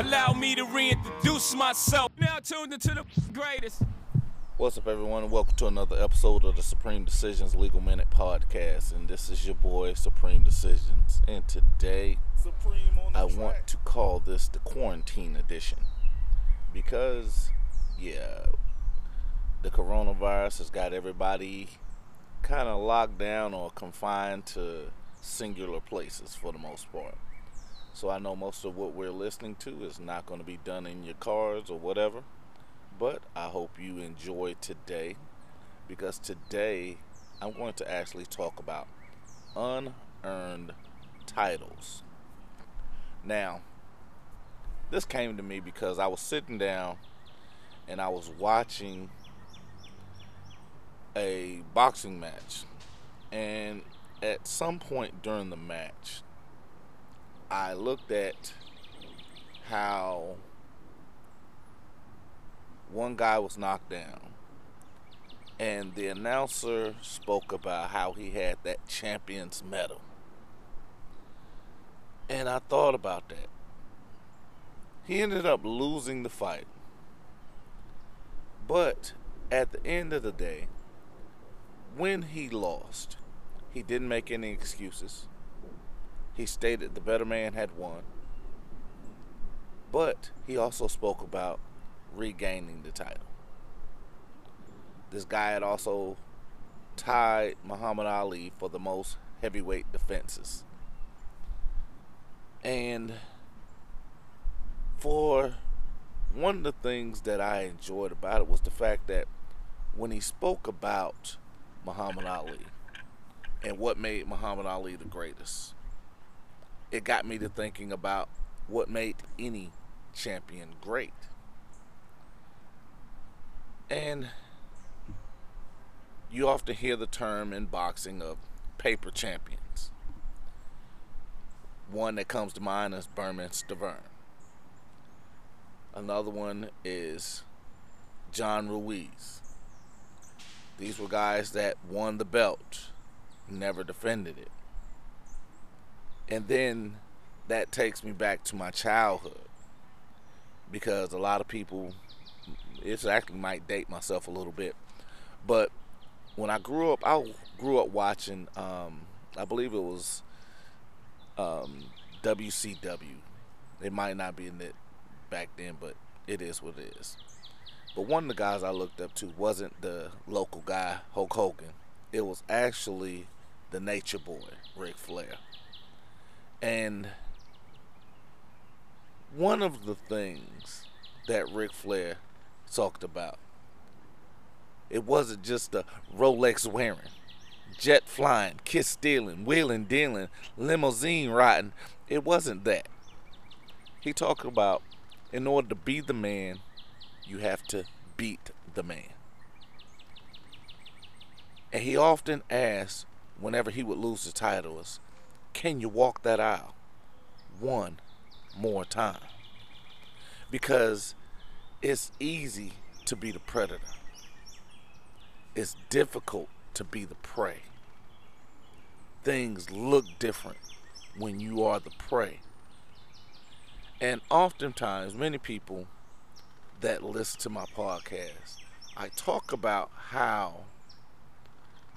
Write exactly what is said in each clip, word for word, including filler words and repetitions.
Allow me to reintroduce myself. Now tuned into the greatest. What's up, everyone? Welcome to another episode of the Supreme Decisions Legal Minute Podcast. And this is your boy, Supreme Decisions. And today, Supreme on the I track. want to call this the quarantine edition. Because, yeah, the coronavirus has got everybody kind of locked down or confined to singular places for the most part. So I know most of what we're listening to is not going to be done in your cars or whatever, but I hope you enjoy today, because today I'm going to actually talk about unearned titles. Now, this came to me because I was sitting down and I was watching a boxing match, and at some point during the match, I looked at how one guy was knocked down, and the announcer spoke about how he had that champion's medal. And I thought about that. He ended up losing the fight. But at the end of the day, when he lost, he didn't make any excuses. He stated the better man had won, but he also spoke about regaining the title. This guy had also tied Muhammad Ali for the most heavyweight defenses. And for one of the things that I enjoyed about it was the fact that when he spoke about Muhammad Ali and what made Muhammad Ali the greatest, it got me to thinking about what made any champion great. And you often hear the term in boxing of paper champions. One that comes to mind is Bermane Stiverne. Another one is John Ruiz. These were guys that won the belt, never defended it. And then that takes me back to my childhood, because a lot of people, it actually might date myself a little bit, but when I grew up, I grew up watching, um, I believe it was um, W C W. It might not be in it back then, but it is what it is. But one of the guys I looked up to wasn't the local guy, Hulk Hogan. It was actually the nature boy, Ric Flair. And one of the things that Ric Flair talked about, it wasn't just the Rolex wearing, jet flying, kiss stealing, wheeling dealing, limousine riding. It wasn't that. He talked about, in order to be the man, you have to beat the man. And he often asked, whenever he would lose the titles, can you walk that aisle one more time? Because it's easy to be the predator. It's difficult to be the prey. Things look different when you are the prey. And oftentimes, many people that listen to my podcast, I talk about how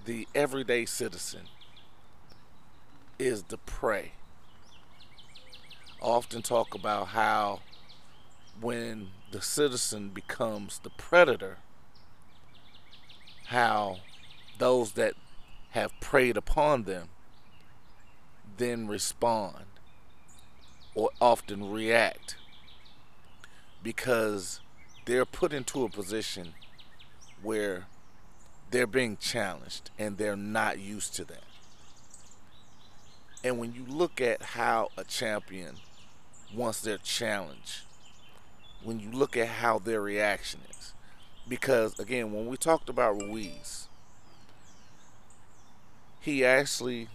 the everyday citizen is the prey. I often talk about how when the citizen becomes the predator, how those that have preyed upon them then respond or often react, because they're put into a position where they're being challenged and they're not used to that. And when you look at how a champion wants their challenge, when you look at how their reaction is, because again, when we talked about Ruiz, he actually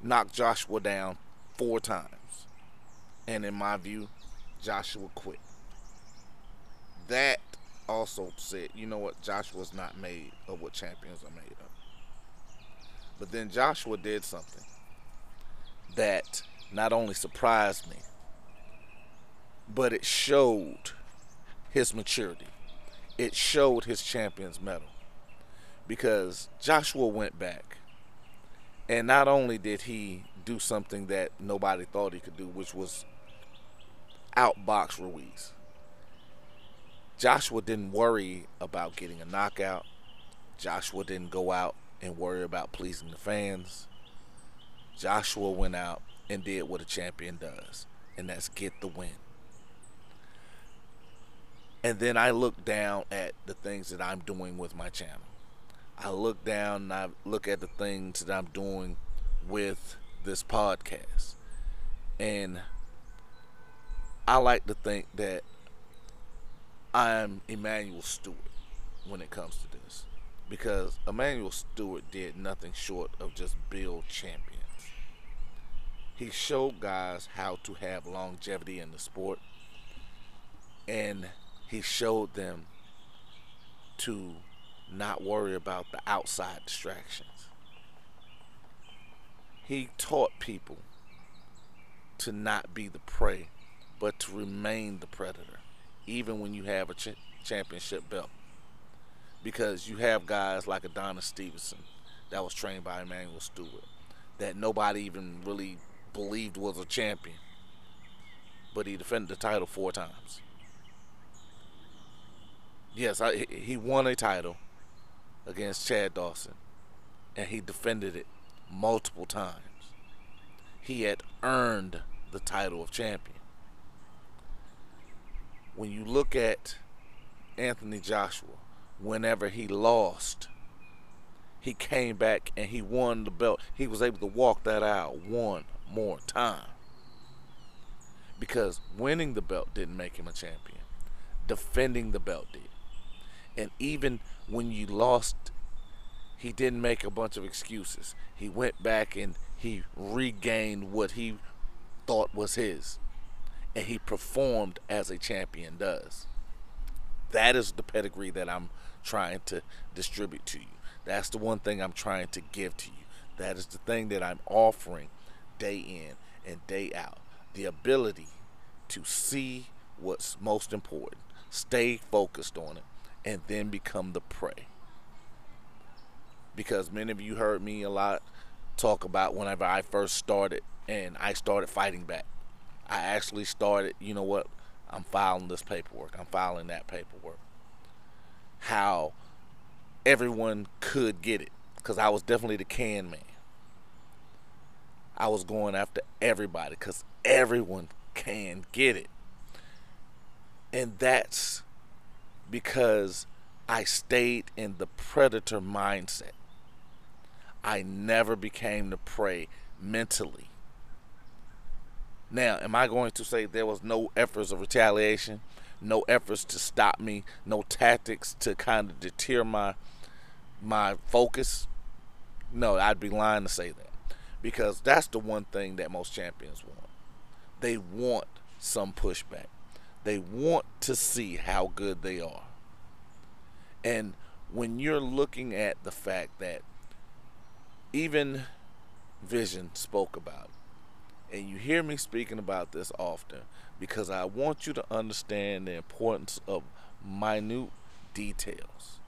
knocked Joshua down four times. And in my view, Joshua quit. That also said, you know what, Joshua's not made of what champions are made of. But then Joshua did something that not only surprised me, but it showed his maturity. It showed his champion's medal, because Joshua went back, and not only did he do something that nobody thought he could do, which was outbox Ruiz. Joshua didn't worry about getting a knockout. Joshua didn't go out and worry about pleasing the fans. Joshua went out and did what a champion does, and that's get the win. And then I look down at the things that I'm doing with my channel. I look down and I look at the things that I'm doing with this podcast. And I like to think that I'm Emanuel Stewart when it comes to this, because Emanuel Stewart did nothing short of just build champions. He showed guys how to have longevity in the sport, and he showed them to not worry about the outside distractions. He taught people to not be the prey, but to remain the predator, even when you have a ch- championship belt. Because you have guys like Adonis Stevenson that was trained by Emanuel Stewart, that nobody even really believed was a champion, but he defended the title four times. Yes, I, he won a title against Chad Dawson, and he defended it multiple times. He had earned the title of champion. When you look at Anthony Joshua, whenever he lost, he came back and he won the belt. He was able to walk that out one more time, because winning the belt didn't make him a champion. Defending the belt did. And even when you lost, he didn't make a bunch of excuses. He went back and he regained what he thought was his, and he performed as a champion does. That is the pedigree that I'm trying to distribute to you. That's the one thing I'm trying to give to you. That is the thing that I'm offering day in and day out. The ability to see what's most important, stay focused on it, and then become the prey. Because many of you heard me a lot talk about whenever I first started, and I started fighting back. I actually started, you know what, I'm filing this paperwork, I'm filing that paperwork. How everyone could get it, because I was definitely the can man. I was going after everybody, because everyone can get it. And that's because I stayed in the predator mindset. I never became the prey mentally. Now, am I going to say there was no efforts of retaliation, no efforts to stop me, no tactics to kind of deter my my focus? No, I'd be lying to say that, because that's the one thing that most champions want. They want some pushback. They want to see how good they are. And when you're looking at the fact that even Vision spoke about it, and you hear me speaking about this often, because I want you to understand the importance of minute details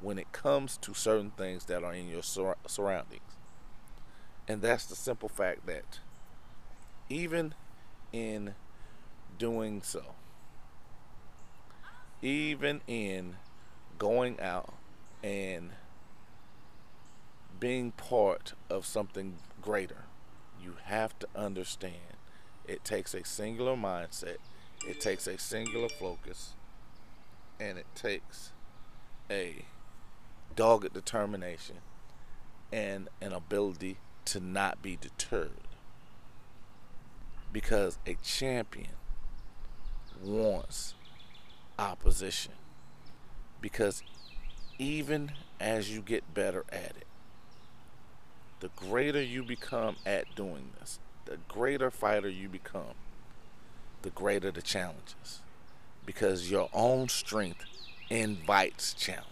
when it comes to certain things that are in your sur- surroundings. And that's the simple fact that even in doing so, even in going out and being part of something greater, you have to understand it takes a singular mindset, it takes a singular focus, and it takes a dogged determination and an ability to not be deterred. Because a champion wants opposition, because even as you get better at it, the greater you become at doing this, the greater fighter you become, the greater the challenges, because your own strength invites challenge.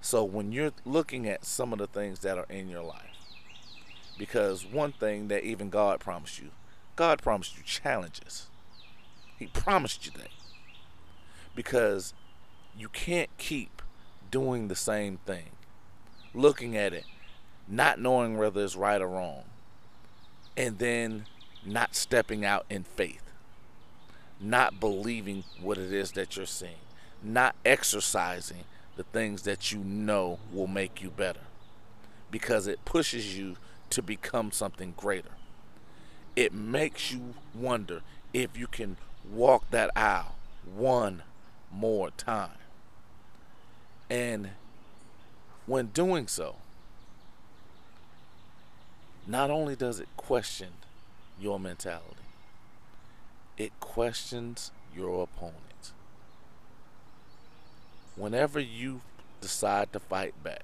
So when you're looking at some of the things that are in your life, because one thing that even God promised you, God promised you challenges. He promised you that. Because you can't keep doing the same thing, looking at it, not knowing whether it's right or wrong, and then not stepping out in faith, not believing what it is that you're seeing, not exercising the things that you know will make you better, because it pushes you to become something greater. It makes you wonder if you can walk that aisle one more time. And when doing so, not only does it question your mentality, it questions your opponent. Whenever you decide to fight back,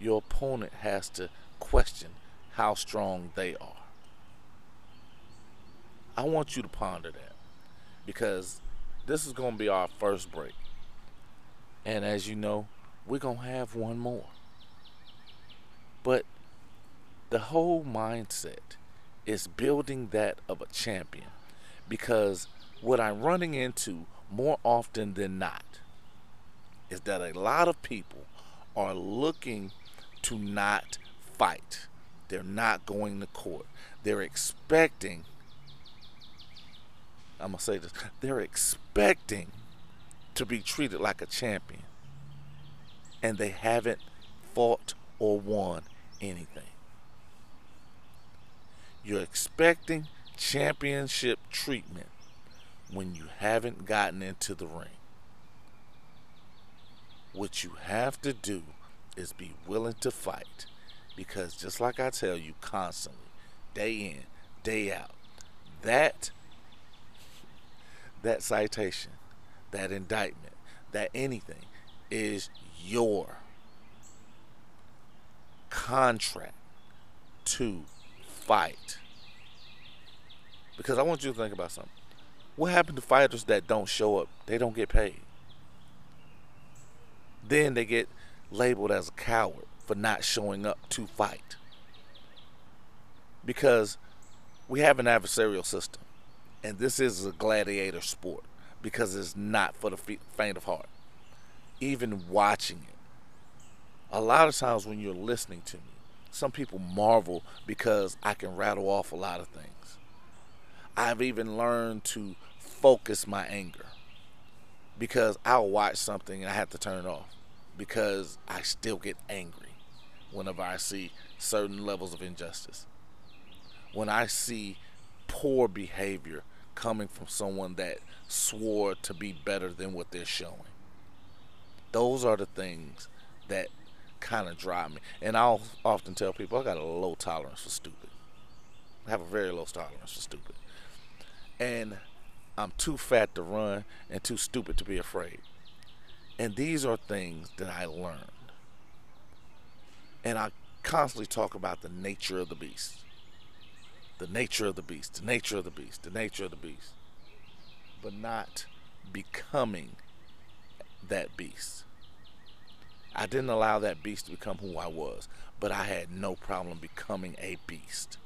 your opponent has to question how strong they are. I want you to ponder that, because this is going to be our first break. And as you know, we're going to have one more. But the whole mindset is building that of a champion, because what I'm running into more often than not is that a lot of people are looking to not fight. They're not going to court. They're expecting, I'm going to say this, they're expecting to be treated like a champion, and they haven't fought or won anything. You're expecting championship treatment when you haven't gotten into the ring. What you have to do is be willing to fight, because just like I tell you constantly, day in, day out, that that citation, that indictment, that anything is your contract to fight. Because I want you to think about something. What happened to fighters that don't show up? They don't get paid. Then they get labeled as a coward for not showing up to fight. Because we have an adversarial system, and this is a gladiator sport, because it's not for the faint of heart. Even watching it, a lot of times when you're listening to me, some people marvel because I can rattle off a lot of things. I've even learned to focus my anger, because I'll watch something and I have to turn it off, because I still get angry whenever I see certain levels of injustice. When I see poor behavior coming from someone that swore to be better than what they're showing. Those are the things that kind of drive me. And I'll often tell people I got a low tolerance for stupid. I have a very low tolerance for stupid. And I'm too fat to run and too stupid to be afraid. And these are things that I learned. And I constantly talk about the nature of the beast. The nature of the beast, the nature of the beast, the nature of the beast. But not becoming that beast. I didn't allow that beast to become who I was, but I had no problem becoming a beast.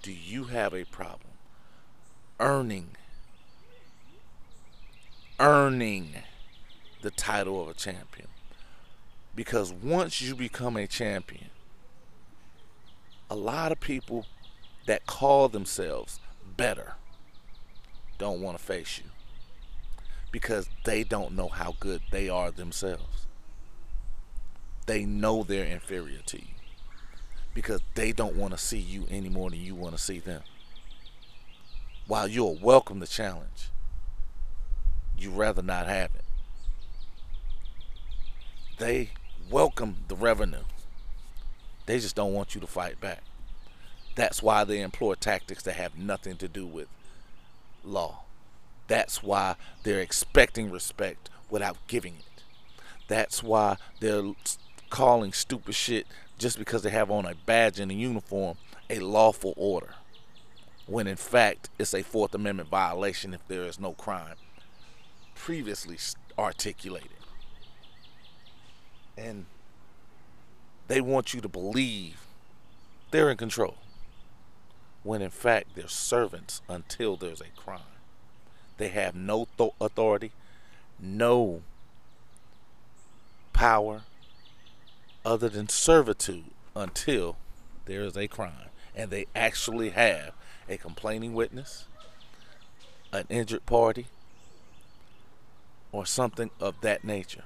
Do you have a problem earning, earning the title of a champion? Because once you become a champion, a lot of people that call themselves better don't want to face you, because they don't know how good they are themselves. They know they're inferior to you, because they don't want to see you any more than you want to see them. While you're welcome to challenge, you'd rather not have it. They welcome the revenue. They just don't want you to fight back. That's why they employ tactics that have nothing to do with law. That's why they're expecting respect without giving it. That's why they're calling stupid shit, just because they have on a badge and a uniform, a lawful order, when in fact it's a Fourth Amendment violation if there is no crime previously articulated. And they want you to believe they're in control. when in fact they're servants until there's a crime. They have no th- authority, no power other than servitude until there is a crime. And they actually have a complaining witness, an injured party, or something of that nature.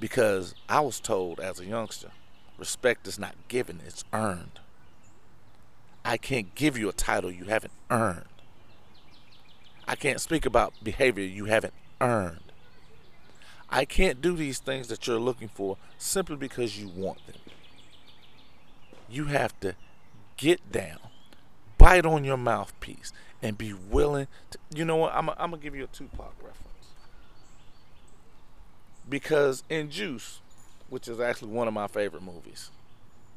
Because I was told as a youngster, respect is not given, it's earned. I can't give you a title you haven't earned. I can't speak about behavior you haven't earned. I can't do these things that you're looking for simply because you want them. You have to get down, bite on your mouthpiece, and be willing to, you know what, I'm, I'm going to give you a Tupac reference. Because in Juice, which is actually one of my favorite movies,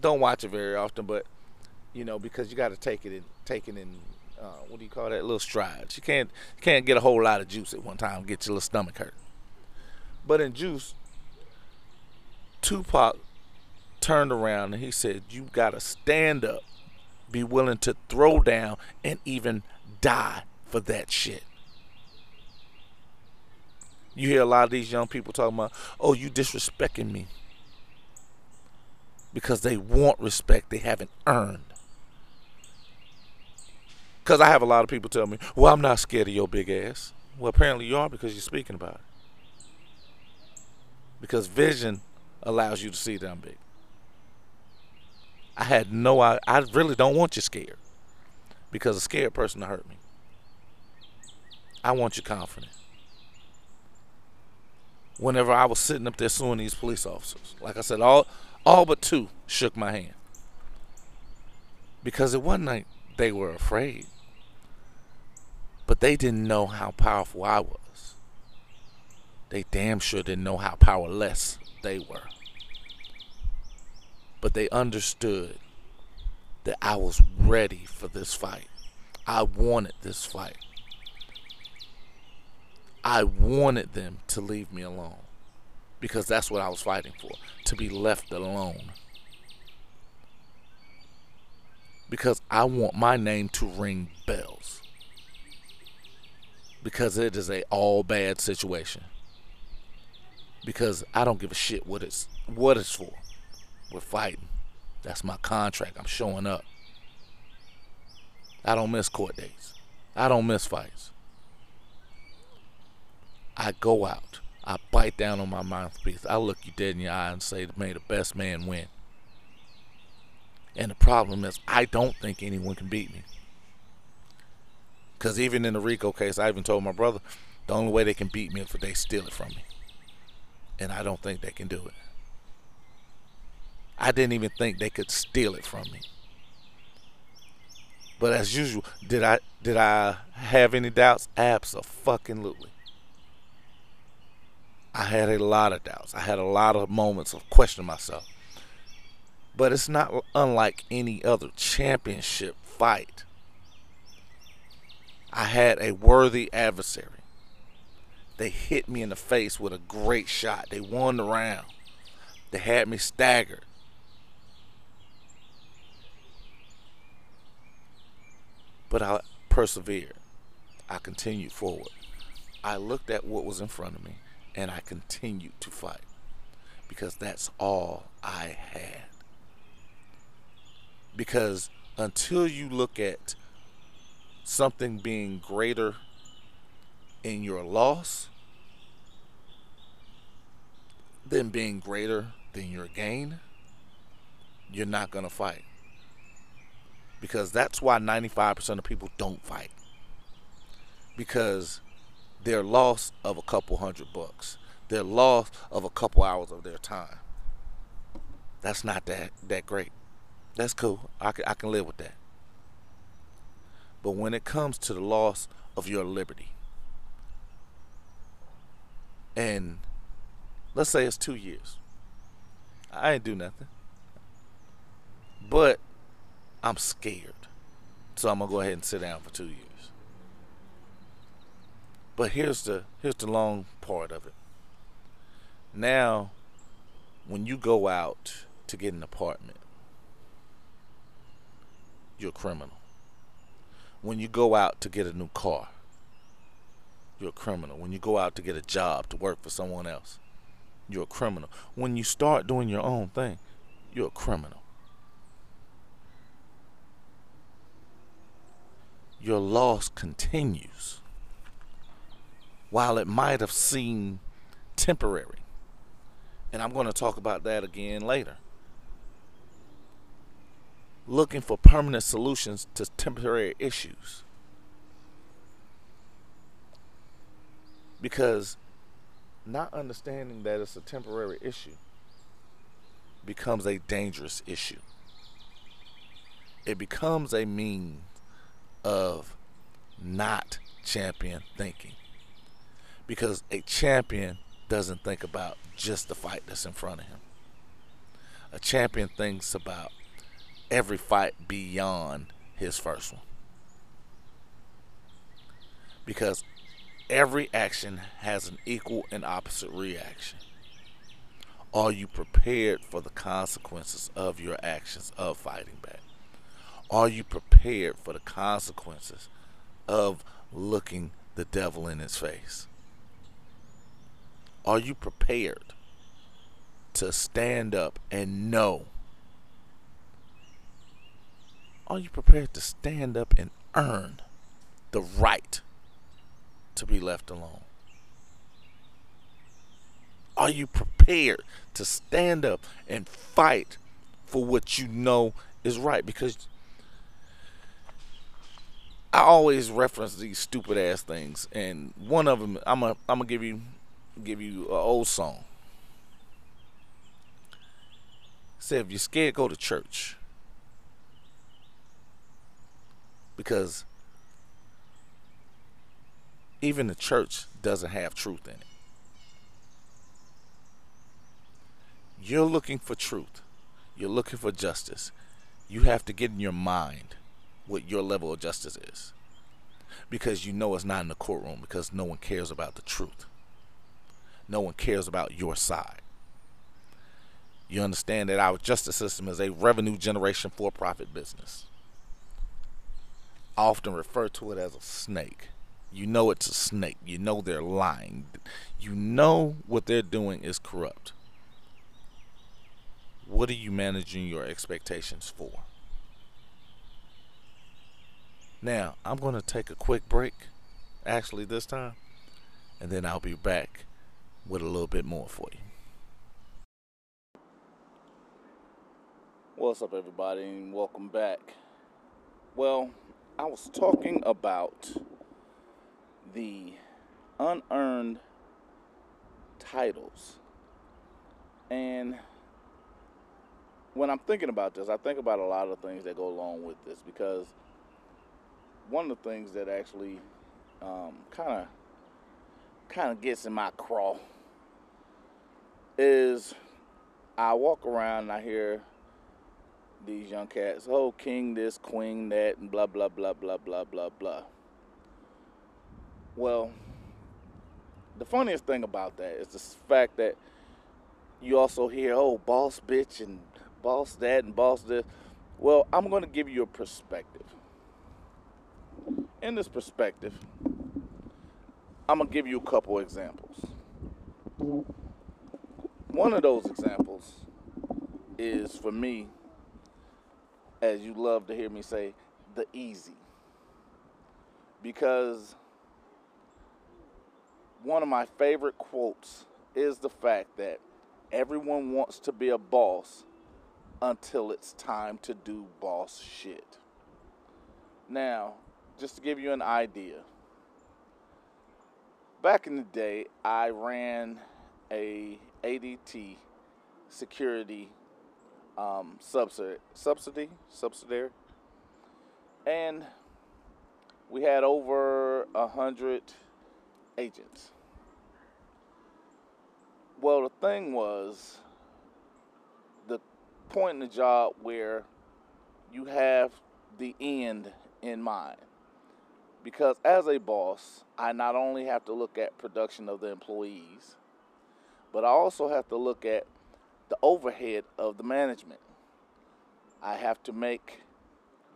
don't watch it very often, but, you know, because you got to take it in, take it in uh, what do you call that, little strides. You can't, you can't get a whole lot of juice at one time, get your little stomach hurt. But in Juice, Tupac turned around and he said, you got to stand up, be willing to throw down, and even die for that shit. You hear a lot of these young people talking about, oh, you disrespecting me. Because they want respect they haven't earned. Because I have a lot of people tell me, well, I'm not scared of your big ass. Well, apparently you are, because you're speaking about it. Because vision allows you to see that I'm big. I had no I, I really don't want you scared. Because a scared person will hurt me. I want you confident. Whenever I was sitting up there suing these police officers, like I said, all all but two shook my hand. Because it wasn't like they were afraid, but they didn't know how powerful I was. They damn sure didn't know how powerless they were. But they understood that I was ready for this fight. I wanted this fight. I wanted them to leave me alone, because that's what I was fighting for, to be left alone. Because I want my name to ring bells. Because it is a all bad situation. Because I don't give a shit what it's what it's for. We're fighting. That's my contract. I'm showing up. I don't miss court dates. I don't miss fights. I go out, I bite down on my mouthpiece, I look you dead in your eye and say, may the best man win. And the problem is, I don't think anyone can beat me. Because even in the RICO case, I even told my brother, the only way they can beat me is if they steal it from me. And I don't think they can do it. I didn't even think they could steal it from me. But as usual, did I did I have any doubts? Abso-fucking-lutely. I had a lot of doubts. I had a lot of moments of questioning myself. But it's not unlike any other championship fight. I had a worthy adversary. They hit me in the face with a great shot. They won the round. They had me staggered. But I persevered. I continued forward. I looked at what was in front of me. And I continued to fight, because that's all I had. Because until you look at something being greater in your loss than being greater than your gain, you're not going to fight. Because that's why ninety-five percent of people don't fight. Because their loss of a couple hundred bucks, their loss of a couple hours of their time, that's not that that great. That's cool. I can, I can live with that. But when it comes to the loss of your liberty, and let's say it's two years. I ain't do nothing. But I'm scared. So I'm going to go ahead and sit down for two years. But here's the here's the long part of it. Now, when you go out to get an apartment, you're a criminal. When you go out to get a new car, you're a criminal. When you go out to get a job to work for someone else, you're a criminal. When you start doing your own thing, you're a criminal. Your loss continues. While it might have seemed temporary. And I'm going to talk about that again later. Looking for permanent solutions to temporary issues. Because not understanding that it's a temporary issue becomes a dangerous issue. It becomes a means of not champion thinking. Because a champion doesn't think about just the fight that's in front of him. A champion thinks about every fight beyond his first one. Because every action has an equal and opposite reaction. Are you prepared for the consequences of your actions of fighting back? Are you prepared for the consequences of looking the devil in his face? Are you prepared to stand up and know? Are you prepared to stand up and earn the right to be left alone? Are you prepared to stand up and fight for what you know is right? Because I always reference these stupid ass things, and one of them, I'm gonna I'm gonna give you give you an old song. It said, if you're scared, go to church, because even the church doesn't have truth in it. You're looking for truth. You're looking for justice. You have to get in your mind what your level of justice is. Because you know it's not in the courtroom. Because no one cares about the truth. No one cares about your side. You understand that our justice system is a revenue generation for-profit business. I often refer to it as a snake. You know it's a snake. You know they're lying. You know what they're doing is corrupt. What are you managing your expectations for? Now, I'm going to take a quick break, actually this time, and then I'll be back with a little bit more for you. What's up, everybody, and welcome back. Well, I was talking about the unearned titles. And when I'm thinking about this, I think about a lot of things that go along with this, because one of the things that actually um, kind of kind of gets in my craw is I walk around and I hear these young cats, oh, king this, queen that, and blah, blah, blah, blah, blah, blah, blah. Well, the funniest thing about that is the fact that you also hear, oh, boss bitch and boss that and boss this. Well, I'm going to give you a perspective. In this perspective, I'm going to give you a couple examples. One of those examples is, for me, as you love to hear me say, the easy. Because one of my favorite quotes is the fact that everyone wants to be a boss until it's time to do boss shit. Now, just to give you an idea, back in the day, I ran a A D T security um, subsidy, subsidy, subsidiary, and we had over a hundred agents. Well, the thing was, the point in the job where you have the end in mind. Because as a boss, I not only have to look at production of the employees, but I also have to look at the overhead of the management. I have to make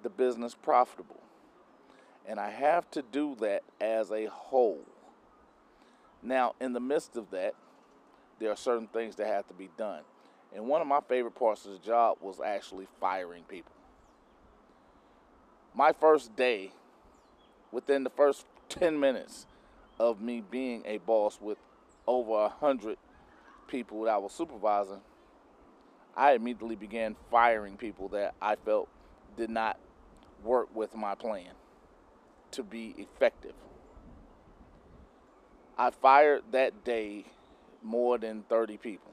the business profitable. And I have to do that as a whole. Now, in the midst of that, there are certain things that have to be done. And one of my favorite parts of the job was actually firing people. My first day, within the first ten minutes of me being a boss with over one hundred people that I was supervising, I immediately began firing people that I felt did not work with my plan to be effective. I fired that day more than thirty people.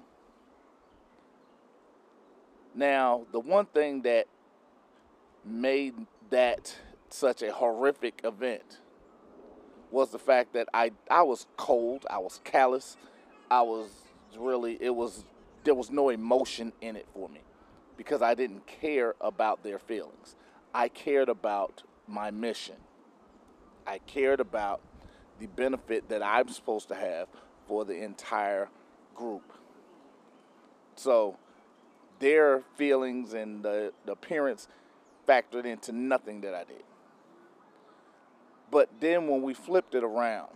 Now, the one thing that made that such a horrific event was the fact that I, I was cold, I was callous, I was really, it was, there was no emotion in it for me because I didn't care about their feelings. I cared about my mission. I cared about the benefit that I'm supposed to have for the entire group. So their feelings and the, the appearance factored into nothing that I did. But then when we flipped it around,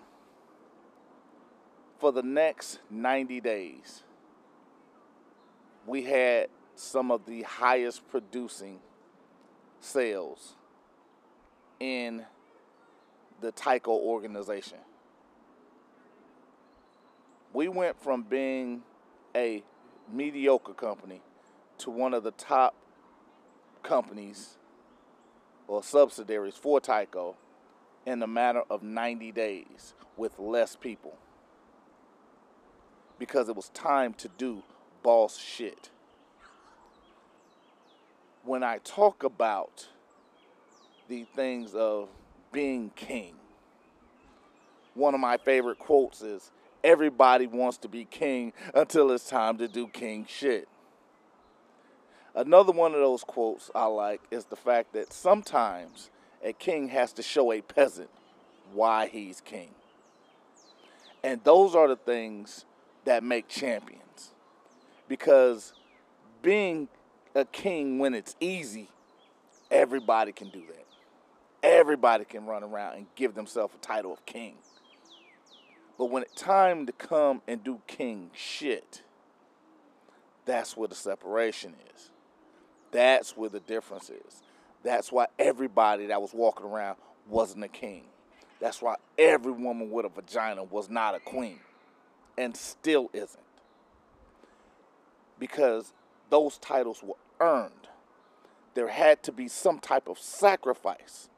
for the next ninety days, we had some of the highest producing sales in the Tyco organization. We went from being a mediocre company to one of the top companies or subsidiaries for Tyco in a matter of ninety days with less people, because it was time to do boss shit. When I talk about the things of being king, one of my favorite quotes is, everybody wants to be king until it's time to do king shit. Another one of those quotes I like is the fact that sometimes a king has to show a peasant why he's king. And those are the things that make champions. Because being a king when it's easy, everybody can do that. Everybody can run around and give themselves a title of king. But when it's time to come and do king shit, that's where the separation is. That's where the difference is. That's why everybody that was walking around wasn't a king. That's why every woman with a vagina was not a queen and still isn't. Because those titles were earned. There had to be some type of sacrifice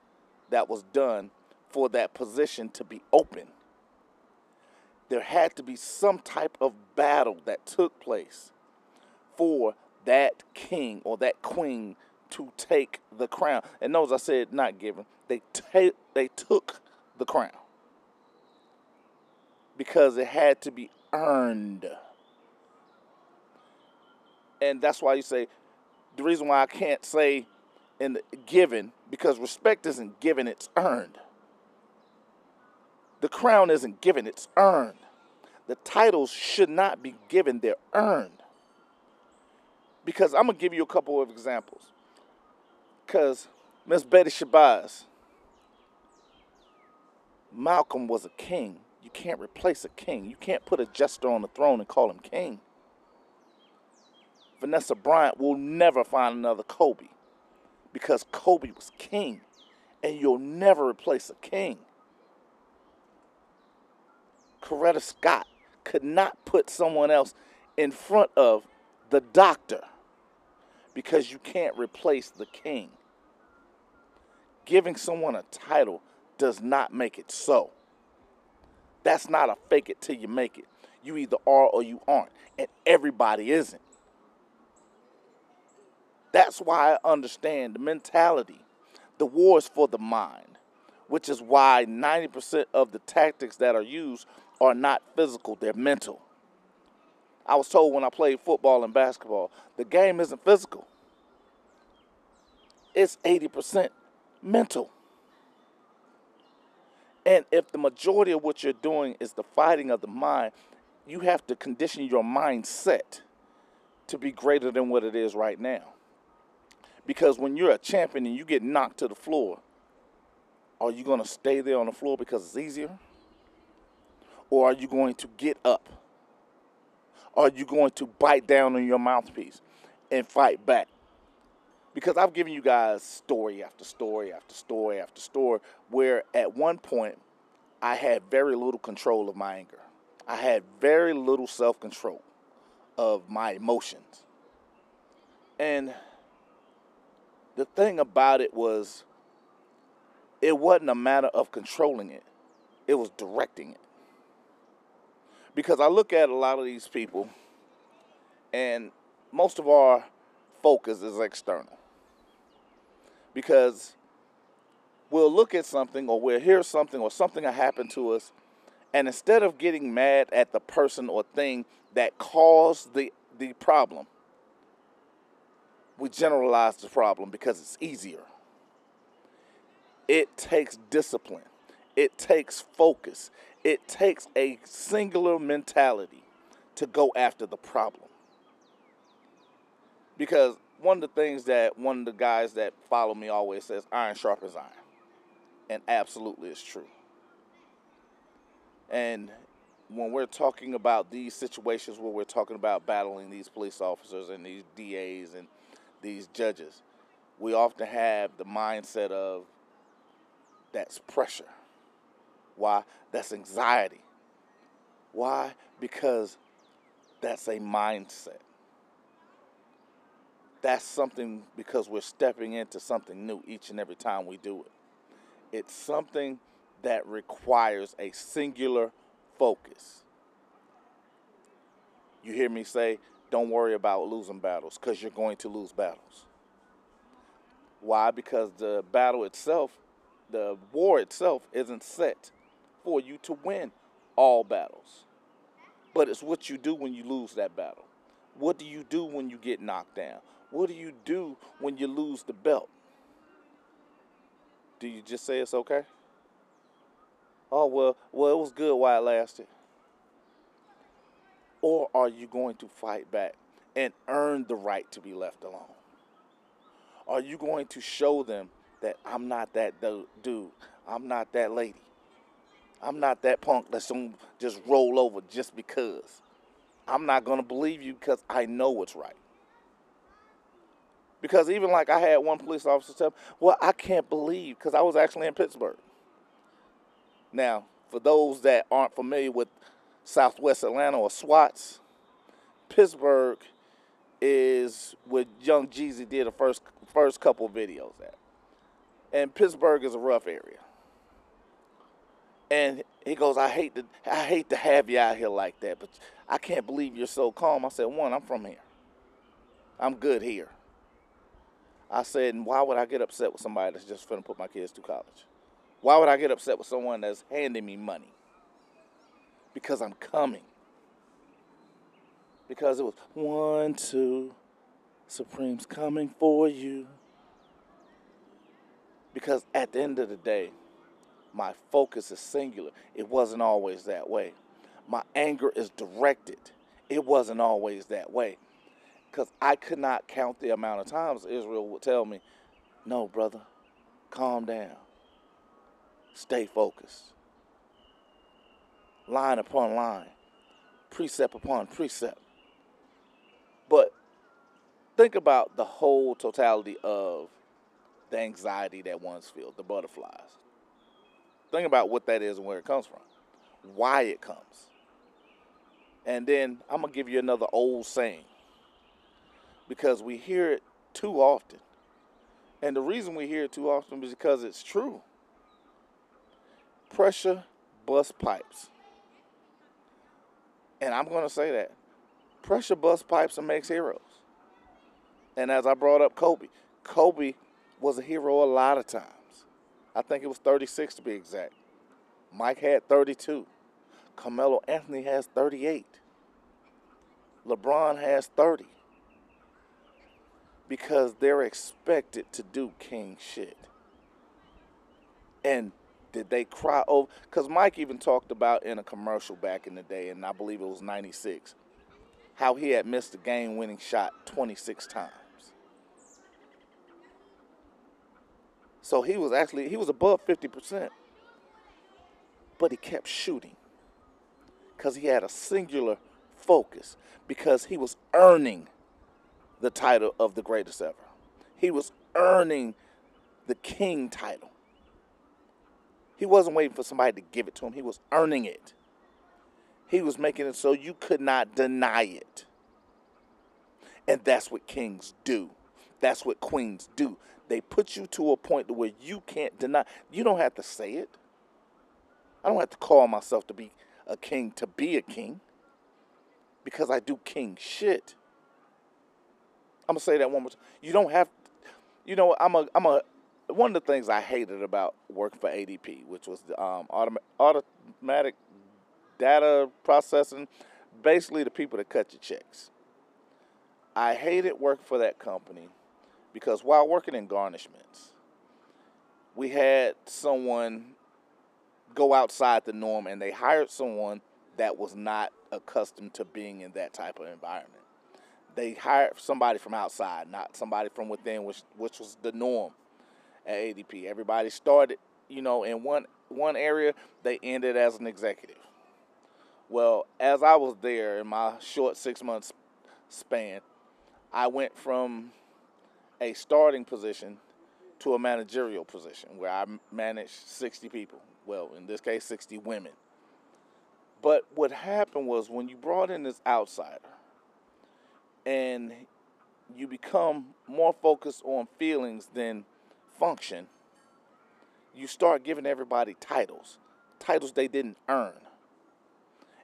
that was done for that position to be open. There had to be some type of battle that took place for that king or that queen to take the crown. And notice I said not given. They ta- they took the crown. Because it had to be earned. And that's why you say, the reason why I can't say in the given, because respect isn't given, it's earned. The crown isn't given, it's earned. The titles should not be given, they're earned. Because I'm going to give you a couple of examples. Because Miss Betty Shabazz, Malcolm was a king. You can't replace a king. You can't put a jester on the throne and call him king. Vanessa Bryant will never find another Kobe because Kobe was king, and you'll never replace a king. Coretta Scott could not put someone else in front of the doctor because you can't replace the king. Giving someone a title does not make it so. That's not a fake it till you make it. You either are or you aren't, and everybody isn't. That's why I understand the mentality. The war is for the mind, which is why ninety percent of the tactics that are used are not physical, they're mental. I was told when I played football and basketball, the game isn't physical. It's eighty percent mental. And if the majority of what you're doing is the fighting of the mind, you have to condition your mindset to be greater than what it is right now. Because when you're a champion and you get knocked to the floor, are you going to stay there on the floor because it's easier? Or are you going to get up? Are you going to bite down on your mouthpiece and fight back? Because I've given you guys story after story after story after story where at one point I had very little control of my anger. I had very little self-control of my emotions. And the thing about it was it wasn't a matter of controlling it. It was directing it. Because I look at a lot of these people, and most of our focus is external. Because we'll look at something, or we'll hear something, or something that happened to us, and instead of getting mad at the person or thing that caused the, the problem, we generalize the problem because it's easier. It takes discipline. It takes focus. It takes a singular mentality to go after the problem. Because one of the things that one of the guys that follow me always says, iron sharpens iron. And absolutely it's true. And when we're talking about these situations where we're talking about battling these police officers and these D As and these judges, we often have the mindset of that's pressure. Why? That's anxiety. Why? Because that's a mindset. That's something because we're stepping into something new each and every time we do it. It's something that requires a singular focus. You hear me say, don't worry about losing battles because you're going to lose battles. Why? Because the battle itself, the war itself isn't set for you to win all battles. But it's what you do when you lose that battle. What do you do when you get knocked down? What do you do when you lose the belt? Do you just say it's okay? Oh, well, well, it was good while it lasted. Or are you going to fight back and earn the right to be left alone? Are you going to show them that I'm not that dude, I'm not that lady, I'm not that punk that's gonna just roll over just because? I'm not going to believe you because I know what's right. Because even like I had one police officer tell me, well, I can't believe, because I was actually in Pittsburgh. Now, for those that aren't familiar with Southwest Atlanta or SWATs, Pittsburgh is where Young Jeezy did the first, first couple videos at. And Pittsburgh is a rough area. And he goes, I hate to I hate to have you out here like that, but I can't believe you're so calm. I said, one, I'm from here. I'm good here. I said, and why would I get upset with somebody that's just finna put my kids through college? Why would I get upset with someone that's handing me money? Because I'm coming. Because it was one, two, Supreme's coming for you. Because at the end of the day, my focus is singular. It wasn't always that way. My anger is directed. It wasn't always that way. Because I could not count the amount of times Israel would tell me, no, brother, calm down. Stay focused. Line upon line. Precept upon precept. But think about the whole totality of the anxiety that one's feels, the butterflies. Think about what that is and where it comes from, why it comes. And then I'm going to give you another old saying because we hear it too often. And the reason we hear it too often is because it's true. Pressure busts pipes. And I'm going to say that. Pressure busts pipes and makes heroes. And as I brought up Kobe, Kobe was a hero a lot of times. I think it was thirty-six to be exact. Mike had thirty-two. Carmelo Anthony has thirty-eight. LeBron has thirty. Because they're expected to do king shit. And did they cry over? Because Mike even talked about in a commercial back in the day, and I believe it was ninety-six, how he had missed a game-winning shot twenty-six times. So he was actually, he was above fifty percent. But he kept shooting because he had a singular focus, because he was earning the title of the greatest ever. He was earning the king title. He wasn't waiting for somebody to give it to him. He was earning it. He was making it so you could not deny it. And that's what kings do. That's what queens do. They put you to a point where you can't deny. You don't have to say it. I don't have to call myself to be a king to be a king, because I do king shit. I'm going to say that one more time. You don't have to, you know, I'm a, I'm a, one of the things I hated about working for A D P, which was the um, autom- automatic data processing, basically the people that cut your checks. I hated working for that company because while working in garnishments, we had someone go outside the norm, and they hired someone that was not accustomed to being in that type of environment. They hired somebody from outside, not somebody from within, which which was the norm at A D P. Everybody started, you know, in one one area. They ended as an executive. Well, as I was there in my short six months span, I went from a starting position to a managerial position where I managed sixty people. Well, in this case, sixty women. But what happened was, when you brought in this outsider and you become more focused on feelings than function, you start giving everybody titles, titles they didn't earn.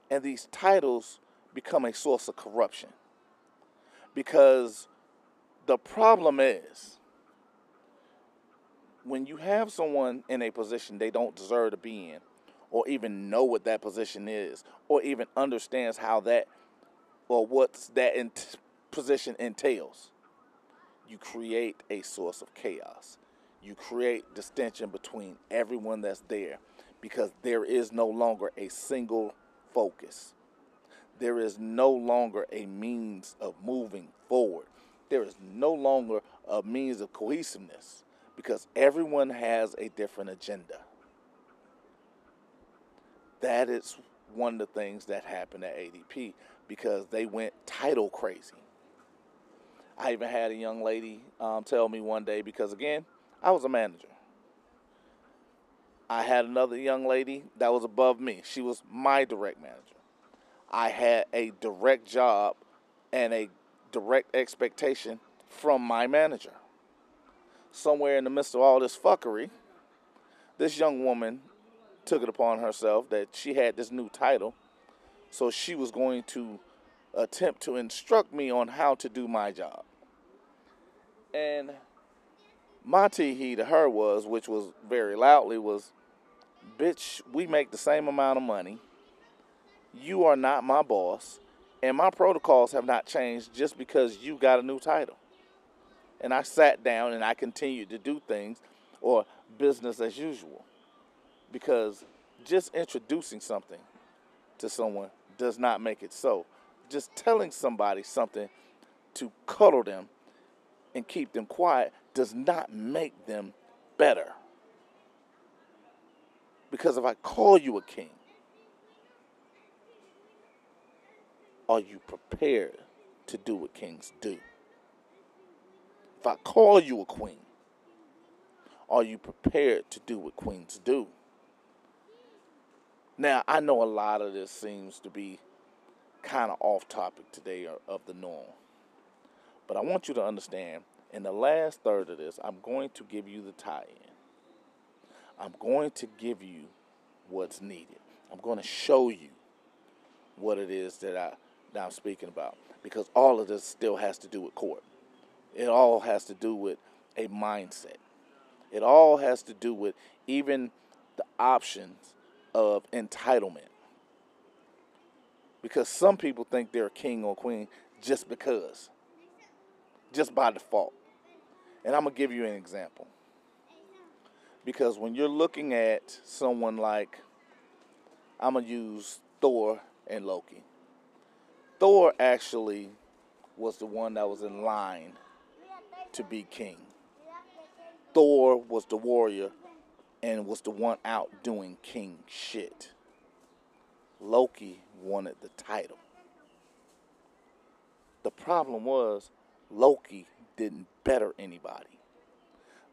And these titles become a source of corruption, because the problem is, when you have someone in a position they don't deserve to be in, or even know what that position is, or even understands how that, or what that in- position entails, you create a source of chaos. You create distinction between everyone that's there, because there is no longer a single focus. There is no longer a means of moving forward. There is no longer a means of cohesiveness, because everyone has a different agenda. That is one of the things that happened at A D P, because they went title crazy. I even had a young lady um, tell me one day, because again, I was a manager. I had another young lady that was above me. She was my direct manager. I had a direct job and a direct expectation from my manager. Somewhere in the midst of all this fuckery, this young woman took it upon herself that she had this new title, so she was going to attempt to instruct me on how to do my job. And my tee-hee to her was, which was very loudly, was, bitch, we make the same amount of money. You are not my boss, and my protocols have not changed just because you got a new title. And I sat down and I continued to do things, or business as usual, because just introducing something to someone does not make it so. Just telling somebody something to cuddle them and keep them quiet does not make them better. Because if I call you a king, are you prepared to do what kings do? If I call you a queen, are you prepared to do what queens do? Now, I know a lot of this seems to be kind of off topic today, or of the norm. But I want you to understand, in the last third of this, I'm going to give you the tie-in. I'm going to give you what's needed. I'm going to show you what it is that, I, that I'm speaking about. Because all of this still has to do with court. It all has to do with a mindset. It all has to do with even the options of entitlement. Because some people think they're a king or queen just because. Just by default. And I'm going to give you an example. Because when you're looking at someone like, I'm going to use Thor and Loki. Thor actually was the one that was in line to be king. Thor was the warrior and was the one out doing king shit. Loki wanted the title. The problem was Loki didn't better anybody.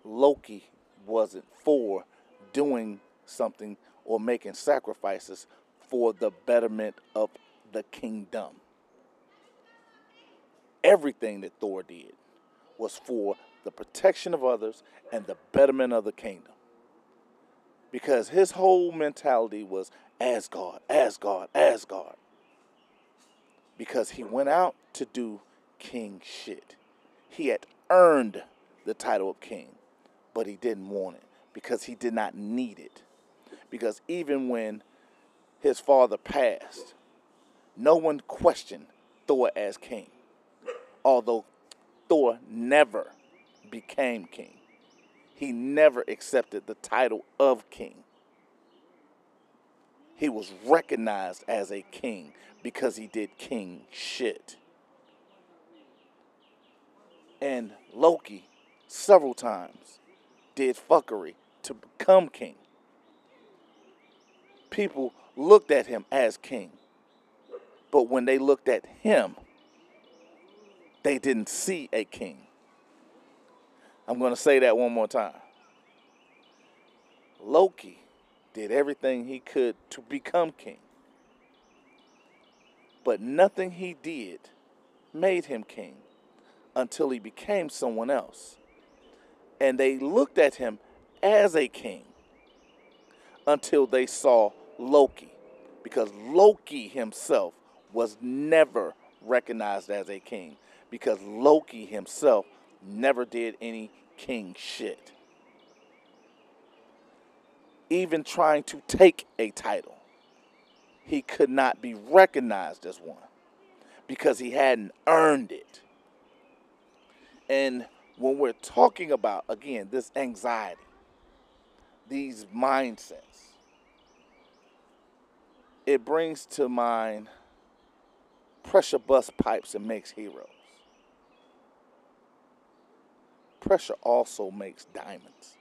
Loki wasn't for doing something or making sacrifices for the betterment of the kingdom. Everything that Thor did was for the protection of others and the betterment of the kingdom. Because his whole mentality was Asgard, Asgard, Asgard. Because he went out to do king shit. He had earned the title of king, but he didn't want it because he did not need it. Because even when his father passed, no one questioned Thor as king, although Thor never became king. He never accepted the title of king. He was recognized as a king because he did king shit. And Loki, several times, did fuckery to become king. People looked at him as king, but when they looked at him, they didn't see a king. I'm going to say that one more time. Loki did everything he could to become king, but nothing he did made him king until he became someone else. And they looked at him as a king until they saw Loki, because Loki himself was never recognized as a king, because Loki himself never did any king shit. Even trying to take a title, he could not be recognized as one because he hadn't earned it. And when we're talking about, again, this anxiety, these mindsets, it brings to mind pressure bust pipes and makes heroes. Pressure also makes diamonds.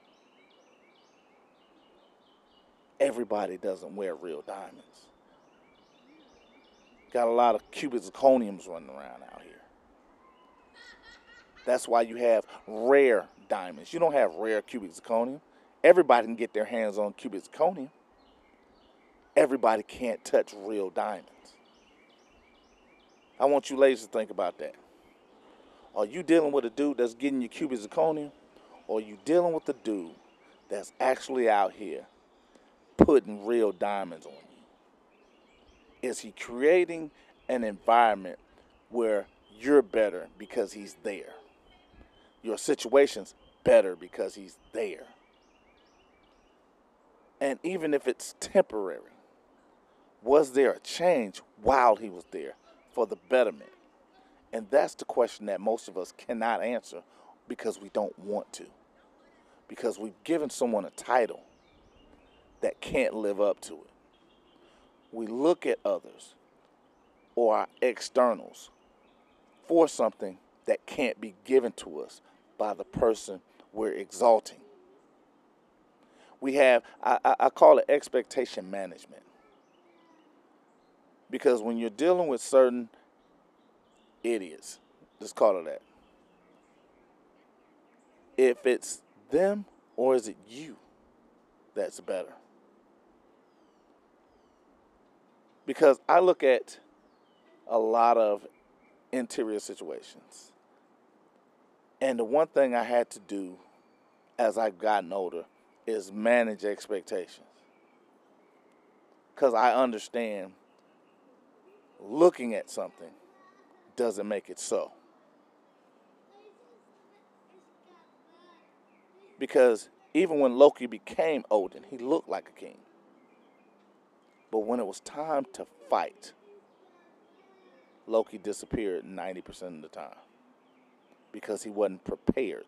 Everybody doesn't wear real diamonds. Got a lot of cubic zirconiums running around out here. That's why you have rare diamonds. You don't have rare cubic zirconium. Everybody can get their hands on cubic zirconium. Everybody can't touch real diamonds. I want you ladies to think about that. Are you dealing with a dude that's getting your cubic zirconium, or are you dealing with a dude that's actually out here putting real diamonds on you? Is he creating an environment where you're better because he's there? Your situation's better because he's there. And even if it's temporary, was there a change while he was there for the betterment? And that's the question that most of us cannot answer because we don't want to. Because we've given someone a title that can't live up to it. We look at others or our externals for something that can't be given to us by the person we're exalting. We have, I, I, I call it expectation management. Because when you're dealing with certain idiots, let's call it that. If it's them or is it you that's better? Because I look at a lot of interior situations, and the one thing I had to do as I've gotten older is manage expectations. Because I understand looking at something doesn't make it so. Because even when Loki became Odin, he looked like a king. But when it was time to fight, Loki disappeared ninety percent of the time because he wasn't prepared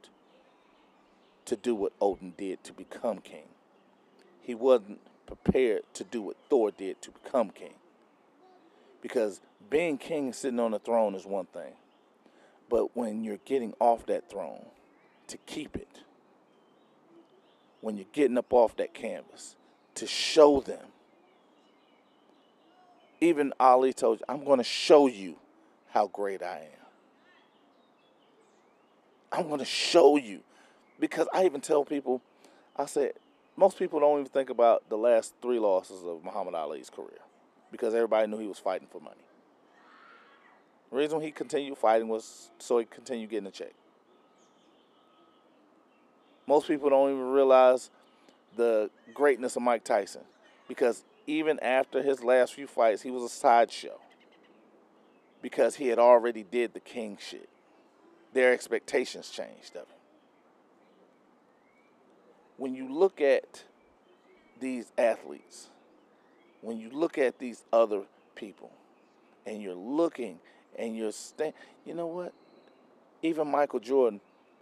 to do what Odin did to become king. He wasn't prepared to do what Thor did to become king. Because being king and sitting on the throne is one thing. But when you're getting off that throne to keep it, when you're getting up off that canvas, to show them. Even Ali told you, I'm going to show you how great I am. I'm going to show you. Because I even tell people, I said, most people don't even think about the last three losses of Muhammad Ali's career, because everybody knew he was fighting for money. The reason he continued fighting was so he continued getting a check. Most people don't even realize the greatness of Mike Tyson, because even after his last few fights, he was a sideshow, because he had already did the king shit. Their expectations changed of him. When you look at these athletes, when you look at these other people, and you're looking and you're sta- you know what? Even Michael Jordan,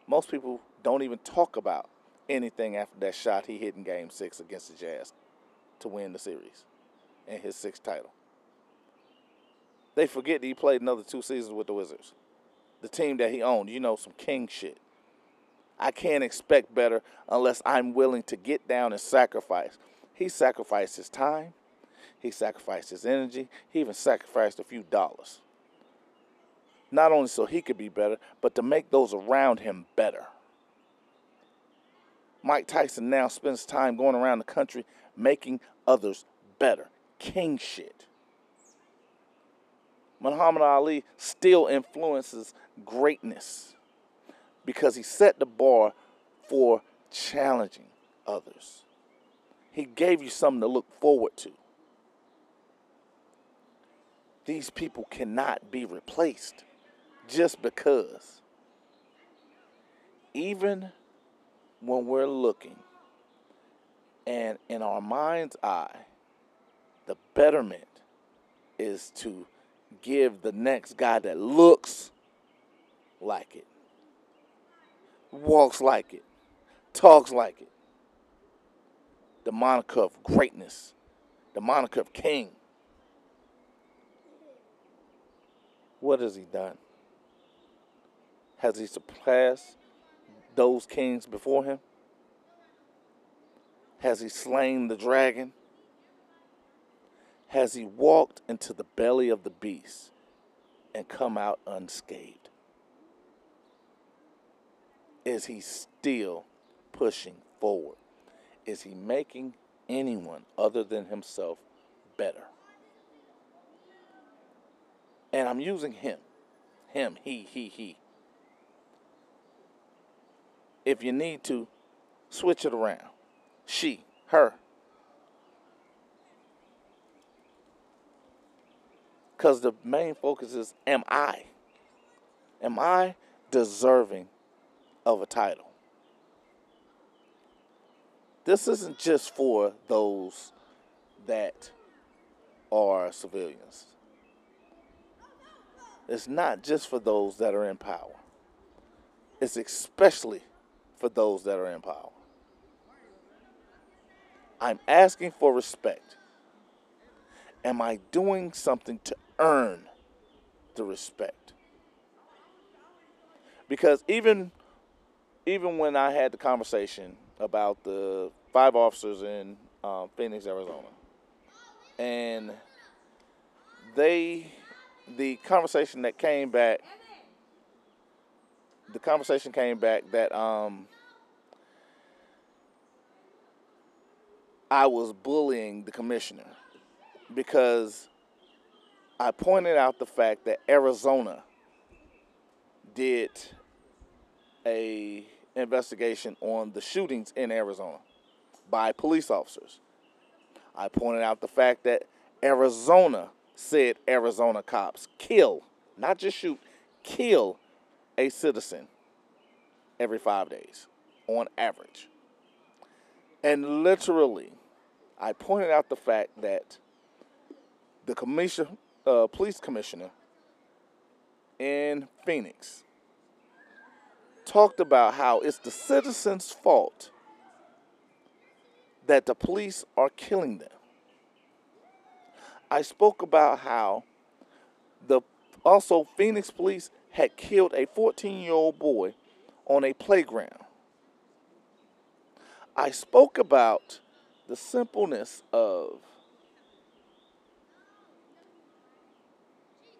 most people don't even talk about anything after that shot he hit in Game Six against the Jazz to win the series and his sixth title. They forget that he played another two seasons with the Wizards, the team that he owned. You know, some king shit. I can't expect better unless I'm willing to get down and sacrifice. He sacrificed his time. He sacrificed his energy. He even sacrificed a few dollars. Not only so he could be better, but to make those around him better. Mike Tyson now spends time going around the country making others better. King shit. Muhammad Ali still influences greatness, because he set the bar for challenging others. He gave you something to look forward to. These people cannot be replaced just because. Even when we're looking and in our mind's eye, the betterment is to give the next guy that looks like it, walks like it, talks like it, the moniker of greatness, the moniker of king. What has he done? Has he surpassed those kings before him? Has he slain the dragon? Has he walked into the belly of the beast and come out unscathed? Is he still pushing forward? Is he making anyone other than himself better? And I'm using him. Him, he, he, he. If you need to, switch it around. She, her. Because the main focus is, am I? Am I deserving of a title? This isn't just for those that are civilians. It's not just for those that are in power. It's especially for those that are in power. I'm asking for respect. Am I doing something to earn the respect? Because even Even when I had the conversation about the five officers in uh, Phoenix, Arizona, and they, the conversation that came back, the conversation came back that um, I was bullying the commissioner, because I pointed out the fact that Arizona did a investigation on the shootings in Arizona by police officers. I pointed out the fact that Arizona said Arizona cops kill, not just shoot, kill a citizen every five days on average. And literally, I pointed out the fact that the commission, uh, police commissioner in Phoenix talked about how it's the citizens' fault that the police are killing them. I spoke about how the also Phoenix police had killed a fourteen-year-old boy on a playground. I spoke about the simpleness of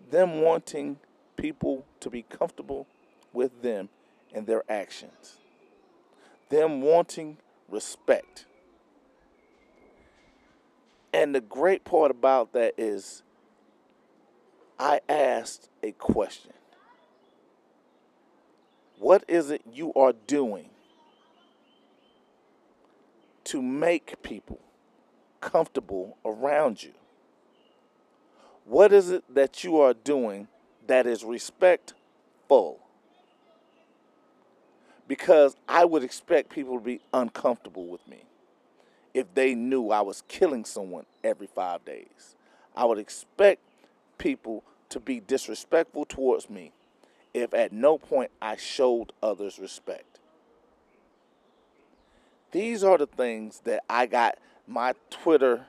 them wanting people to be comfortable with them and their actions, them wanting respect. And the great part about that is I asked a question. What is it you are doing to make people comfortable around you? What is it that you are doing that is respectful? Because I would expect people to be uncomfortable with me if they knew I was killing someone every five days. I would expect people to be disrespectful towards me if at no point I showed others respect. These are the things that I got my Twitter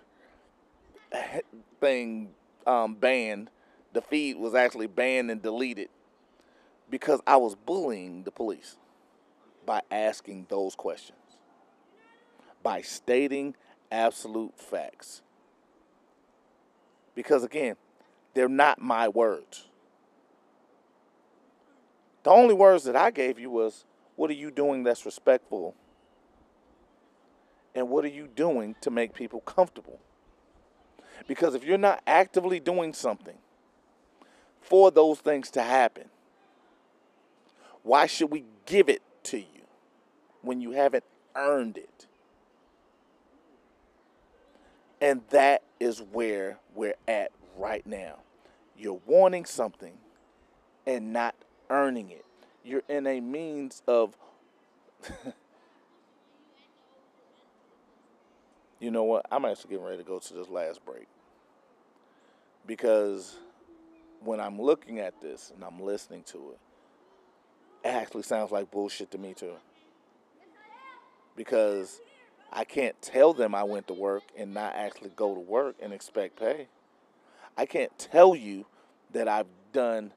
thing um, banned. The feed was actually banned and deleted because I was bullying the police by asking those questions, by stating absolute facts. Because again, they're not my words. The only words that I gave you was, what are you doing that's respectful? And what are you doing to make people comfortable? Because if you're not actively doing something for those things to happen, why should we give it to you when you haven't earned it? And that is where we're at right now. You're wanting something and not earning it. You're in a means of... You know what? I'm actually getting ready to go to this last break. Because when I'm looking at this and I'm listening to it, it actually sounds like bullshit to me too. Because I can't tell them I went to work and not actually go to work and expect pay. I can't tell you that I've done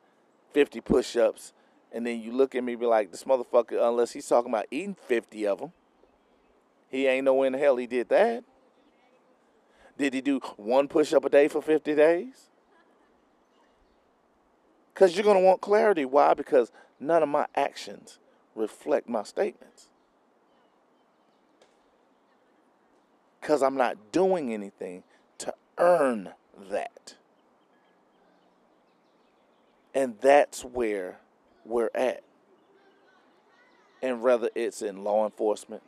fifty push-ups and then you look at me and be like, this motherfucker, unless he's talking about eating fifty of them, he ain't nowhere in the hell he did that. Did he do one push-up a day for fifty days? Because you're going to want clarity. Why? Because none of my actions reflect my statements. Because I'm not doing anything to earn that. And that's where we're at. And whether it's in law enforcement,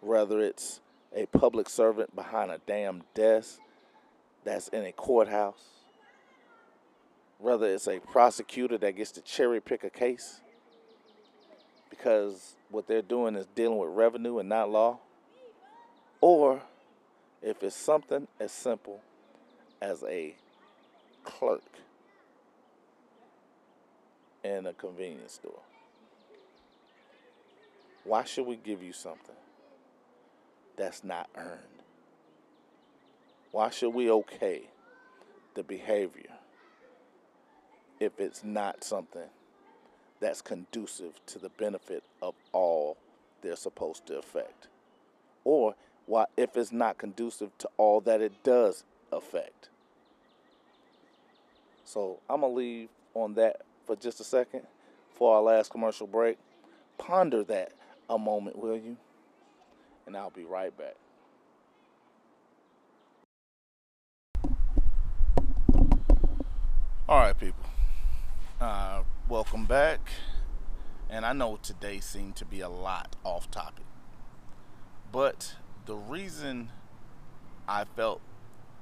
whether it's a public servant behind a damn desk that's in a courthouse, whether it's a prosecutor that gets to cherry pick a case because what they're doing is dealing with revenue and not law, or if it's something as simple as a clerk in a convenience store. Why should we give you something that's not earned? Why should we okay the behavior if it's not something that's conducive to the benefit of all they're supposed to affect? Or why, if it's not conducive to all that it does affect? So I'm going to leave on that for just a second for our last commercial break. Ponder that a moment, will you? And I'll be right back. All right, people. Uh, welcome back. And I know today seemed to be a lot off topic. But the reason I felt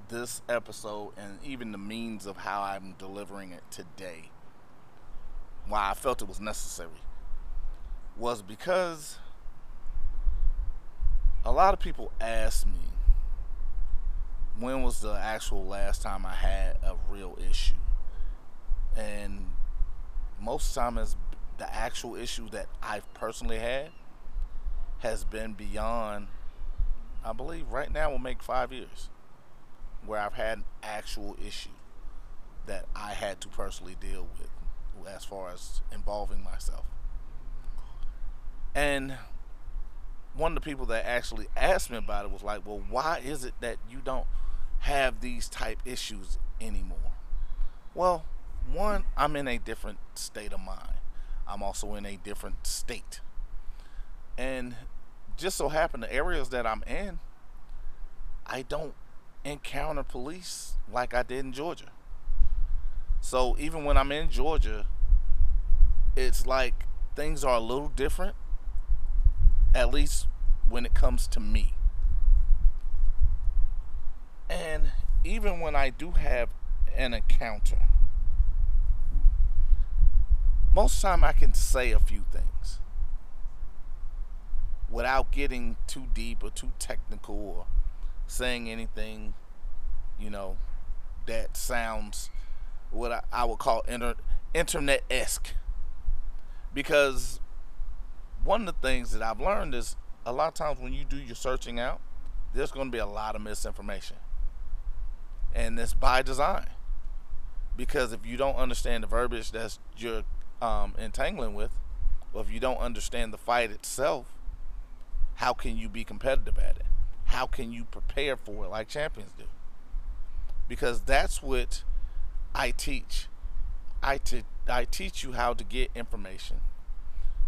this episode and even the means of how I'm delivering it today, why I felt it was necessary, was because a lot of people ask me, when was the actual last time I had a real issue? And most of the time, it's the actual issue that I've personally had has been beyond, I believe right now will make five years, where I've had an actual issue that I had to personally deal with as far as involving myself. And one of the people that actually asked me about it was like, well, why is it that you don't have these type issues anymore? Well, one, I'm in a different state of mind. I'm also in a different state. And just so happened the areas that I'm in, I don't encounter police like I did in Georgia. So even when I'm in Georgia, it's like things are a little different, at least when it comes to me. And even when I do have an encounter, most of the time I can say a few things without getting too deep or too technical or saying anything, you know, that sounds what I, I would call inter, internet-esque. Because one of the things that I've learned is a lot of times when you do your searching out, there's going to be a lot of misinformation. And it's by design. Because if you don't understand the verbiage that you're um, entangling with, or if you don't understand the fight itself, how can you be competitive at it? How can you prepare for it like champions do? Because that's what I teach. I, te- I teach you how to get information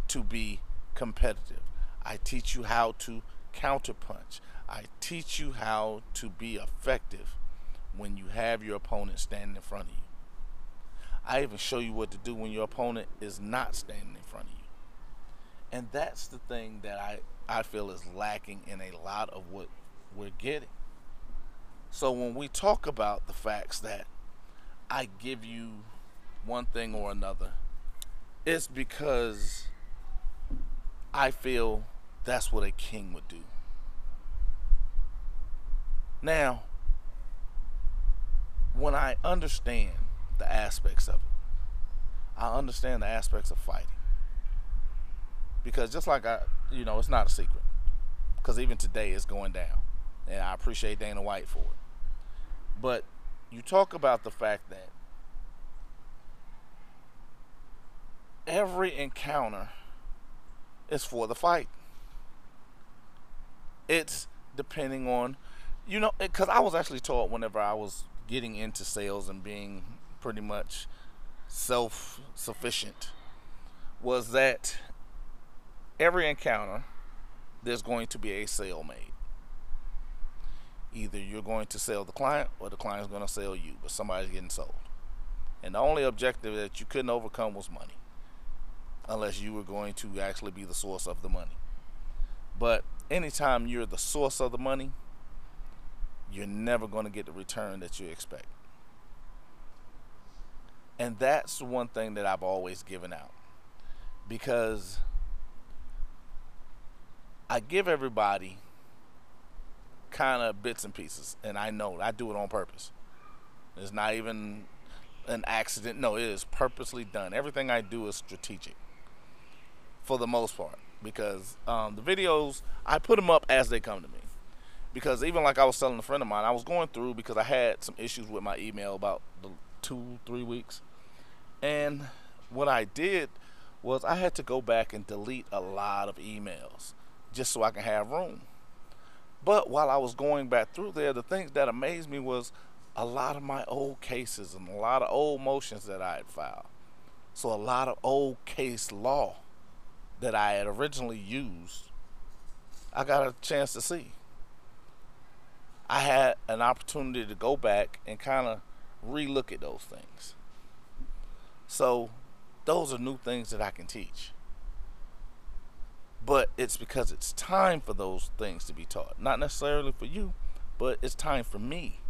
to be competitive. I teach you how to counterpunch. I teach you how to be effective when you have your opponent standing in front of you. I even show you what to do when your opponent is not standing in front of you. And that's the thing that I, I feel is lacking in a lot of what we're getting. So when we talk about the facts that I give you one thing or another, it's because I feel that's what a king would do. Now, when I understand the aspects of it, I understand the aspects of fighting. Because just like I, you know, it's not a secret. Because even today it's going down. And I appreciate Dana White for it. But you talk about the fact that every encounter is for the fight. It's depending on, you know, because I was actually taught whenever I was getting into sales and being pretty much self-sufficient was that every encounter there's going to be a sale made. Either you're going to sell the client or the client's going to sell you, but somebody's getting sold. And the only objective that you couldn't overcome was money, unless you were going to actually be the source of the money. But anytime you're the source of the money, you're never going to get the return that you expect. And that's the one thing that I've always given out, because I give everybody kind of bits and pieces, and I know I do it on purpose. It's not even an accident. No, it is purposely done. Everything I do is strategic for the most part, because um, the videos, I put them up as they come to me. Because even like I was telling a friend of mine, I was going through, because I had some issues with my email about the two, three weeks. And what I did was I had to go back and delete a lot of emails just so I can have room. But while I was going back through there, the things that amazed me was a lot of my old cases and a lot of old motions that I had filed. So a lot of old case law that I had originally used, I got a chance to see. I had an opportunity to go back and kind of relook at those things. So those are new things that I can teach. But it's because it's time for those things to be taught. Not necessarily for you, but it's time for me.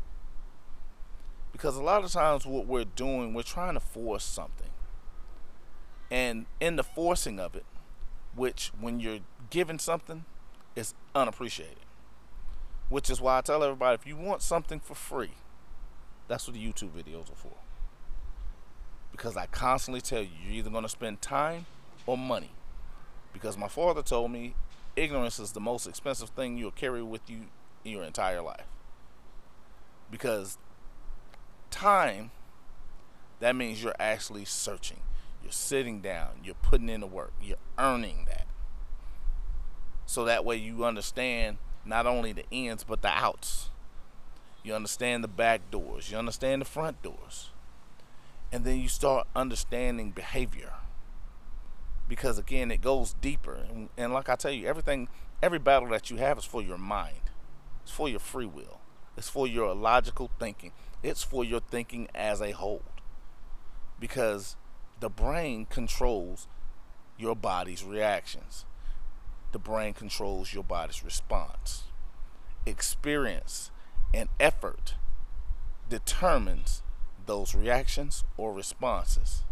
Because a lot of times what we're doing, we're trying to force something. And in the forcing of it, which when you're given something, it's unappreciated. Which is why I tell everybody, if you want something for free, that's what the YouTube videos are for. Because I constantly tell you, you're either going to spend time or money. Because my father told me, ignorance is the most expensive thing you'll carry with you in your entire life. Because time, that means you're actually searching. You're sitting down. You're putting in the work. You're earning that. so that way you understand not only the ins but the outs. You understand the back doors. You understand the front doors. And then you start understanding behavior. Because, again, it goes deeper. And, and like I tell you, everything, every battle that you have is for your mind. It's for your free will. It's for your logical thinking. It's for your thinking as a whole. Because the brain controls your body's reactions. The brain controls your body's response. Experience and effort determines those reactions or responses.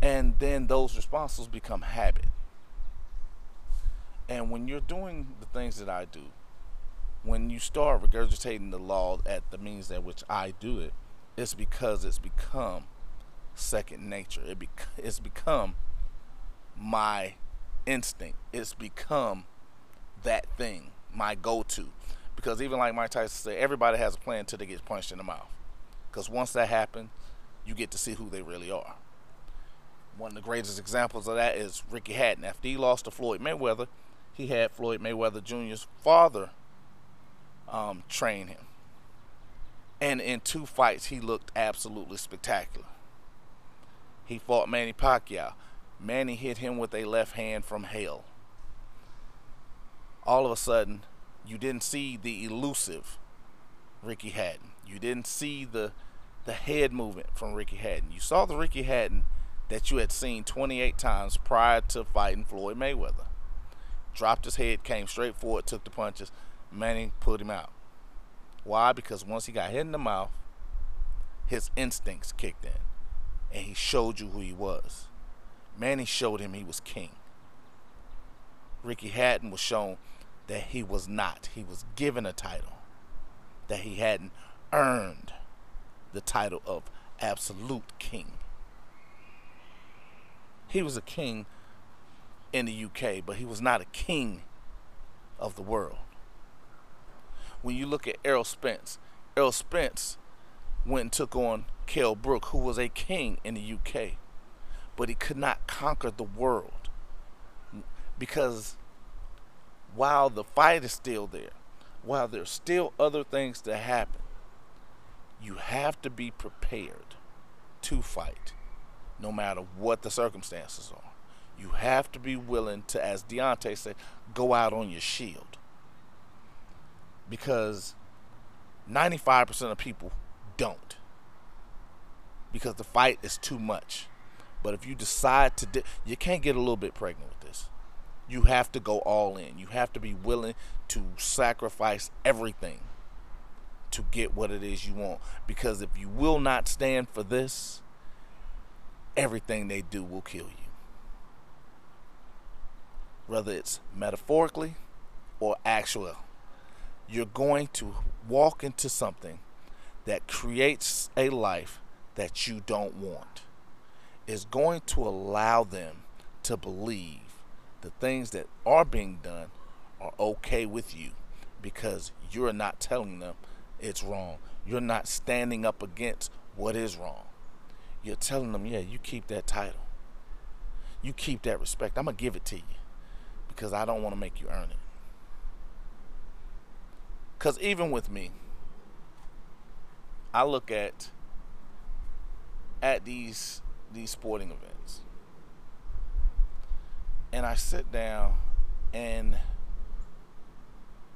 And then those responses become habit. And when you're doing the things that I do, when you start regurgitating the law at the means at which I do it, it's because it's become second nature. It be, it's become my instinct. It's become that thing, my go-to. Because even like Mike Tyson said, everybody has a plan until they get punched in the mouth. Because once that happens, you get to see who they really are. One of the greatest examples of that is Ricky Hatton. After he lost to Floyd Mayweather, he had Floyd Mayweather Junior's father um, train him. And in two fights, he looked absolutely spectacular. He fought Manny Pacquiao. Manny hit him with a left hand from hell. All of a sudden, you didn't see the elusive Ricky Hatton. You didn't see the the head movement from Ricky Hatton. You saw the Ricky Hatton that you had seen twenty-eight times prior to fighting Floyd Mayweather. Dropped his head, came straight forward, took the punches. Manny pulled him out. Why? Because once he got hit in the mouth, his instincts kicked in. And he showed you who he was. Manny showed him he was king. Ricky Hatton was shown that he was not. He was given a title that he hadn't earned, the title of absolute king. He was a king in the U K, but he was not a king of the world. When you look at Errol Spence, Errol Spence went and took on Kell Brook, who was a king in the U K, but he could not conquer the world, because while the fight is still there, while there's still other things to happen, you have to be prepared to fight, no matter what the circumstances are. You have to be willing to, as Deontay said, go out on your shield, because ninety-five percent of people don't, because the fight is too much. But if you decide to, di- you can't get a little bit pregnant with this. You have to go all in. You have to be willing to sacrifice everything to get what it is you want. Because if you will not stand for this, everything they do will kill you. Whether it's metaphorically or actual, you're going to walk into something that creates a life that you don't want. Is going to allow them to believe the things that are being done are okay with you, because you're not telling them it's wrong. You're not standing up against what is wrong. You're telling them, yeah, you keep that title. You keep that respect. I'm going to give it to you, because I don't want to make you earn it. Because even with me, I look at at these these sporting events, and I sit down, and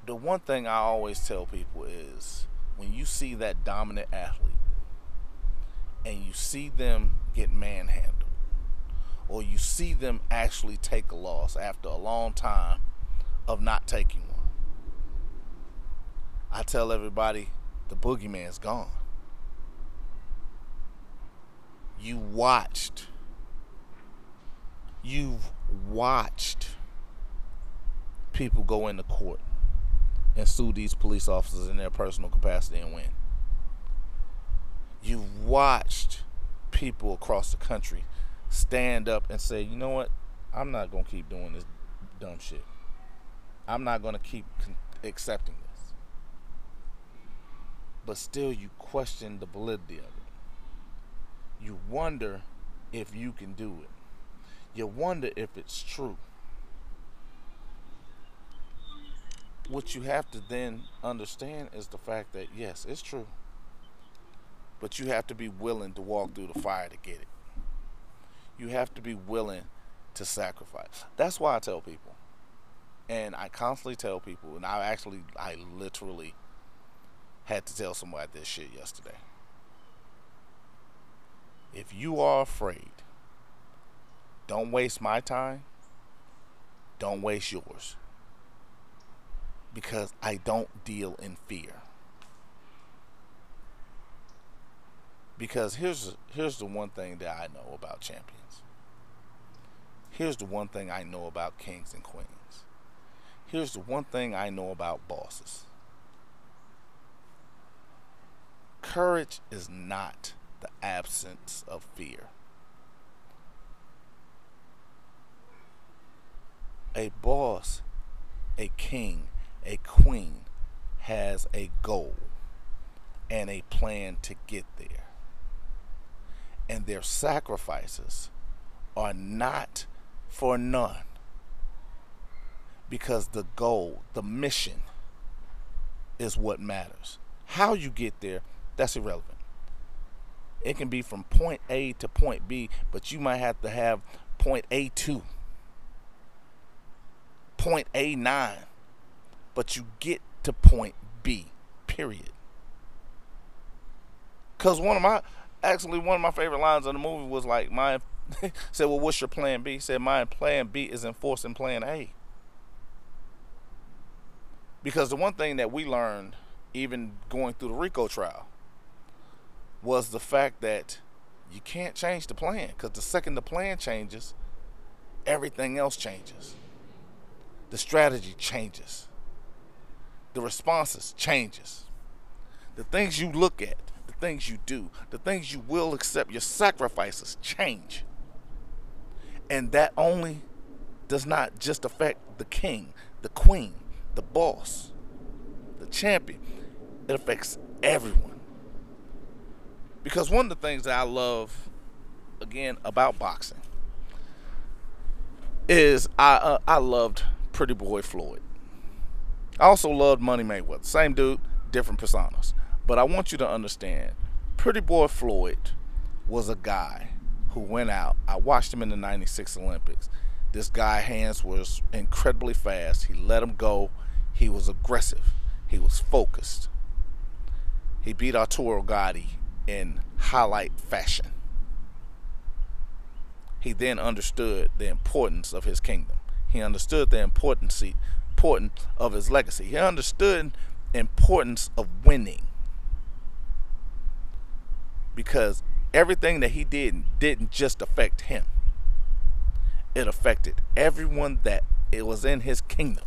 the one thing I always tell people is, when you see that dominant athlete and you see them get manhandled, or you see them actually take a loss after a long time of not taking one, I tell everybody, the boogeyman's gone. You watched. You've watched people go into court and sue these police officers in their personal capacity and win. You've watched people across the country stand up and say, you know what? I'm not going to keep doing this dumb shit. I'm not going to keep accepting this. But still, you question the validity of it. You wonder if you can do it. You wonder if it's true. what you have to then understand is the fact that, yes, it's true. But you have to be willing to walk through the fire to get it. You have to be willing to sacrifice. That's why I tell people, and I constantly tell people, and I actually, I literally had to tell somebody this shit yesterday. If you are afraid, don't waste my time. Don't waste yours. Because I don't deal in fear. Because here's here's the one thing that I know about champions. Here's the one thing I know about kings and queens. Here's the one thing I know about bosses. Courage is not the absence of fear. A boss, a king, a queen has a goal and a plan to get there. And their sacrifices are not for none. Because the goal, the mission, is what matters. How you get there, that's irrelevant. It can be from point A to point B, but you might have to have point A two, point A nine, but you get to point B, period. Because one of my, actually one of my favorite lines in the movie was like, my, said, well, what's your plan B? He said, my plan B is enforcing plan A. Because the one thing that we learned, even going through the RICO trial, was the fact that you can't change the plan. Because the second the plan changes, everything else changes. The strategy changes. The responses changes. The things you look at, the things you do, the things you will accept, your sacrifices change. And that only does not just affect the king, the queen, the boss, the champion. It affects everyone. Because one of the things that I love, again, about boxing is I uh, I loved Pretty Boy Floyd. I also loved Money Mayweather. Same dude, different personas. But I want you to understand, Pretty Boy Floyd was a guy who went out. I watched him in the ninety-six Olympics. This guy, hands was incredibly fast. He let him go. He was aggressive. He was focused. He beat Arturo Gatti in highlight fashion. He then understood the importance of his kingdom. He understood the importance, importance of his legacy. He understood the importance of winning. Because everything that he did didn't just affect him. It affected everyone that it was in his kingdom.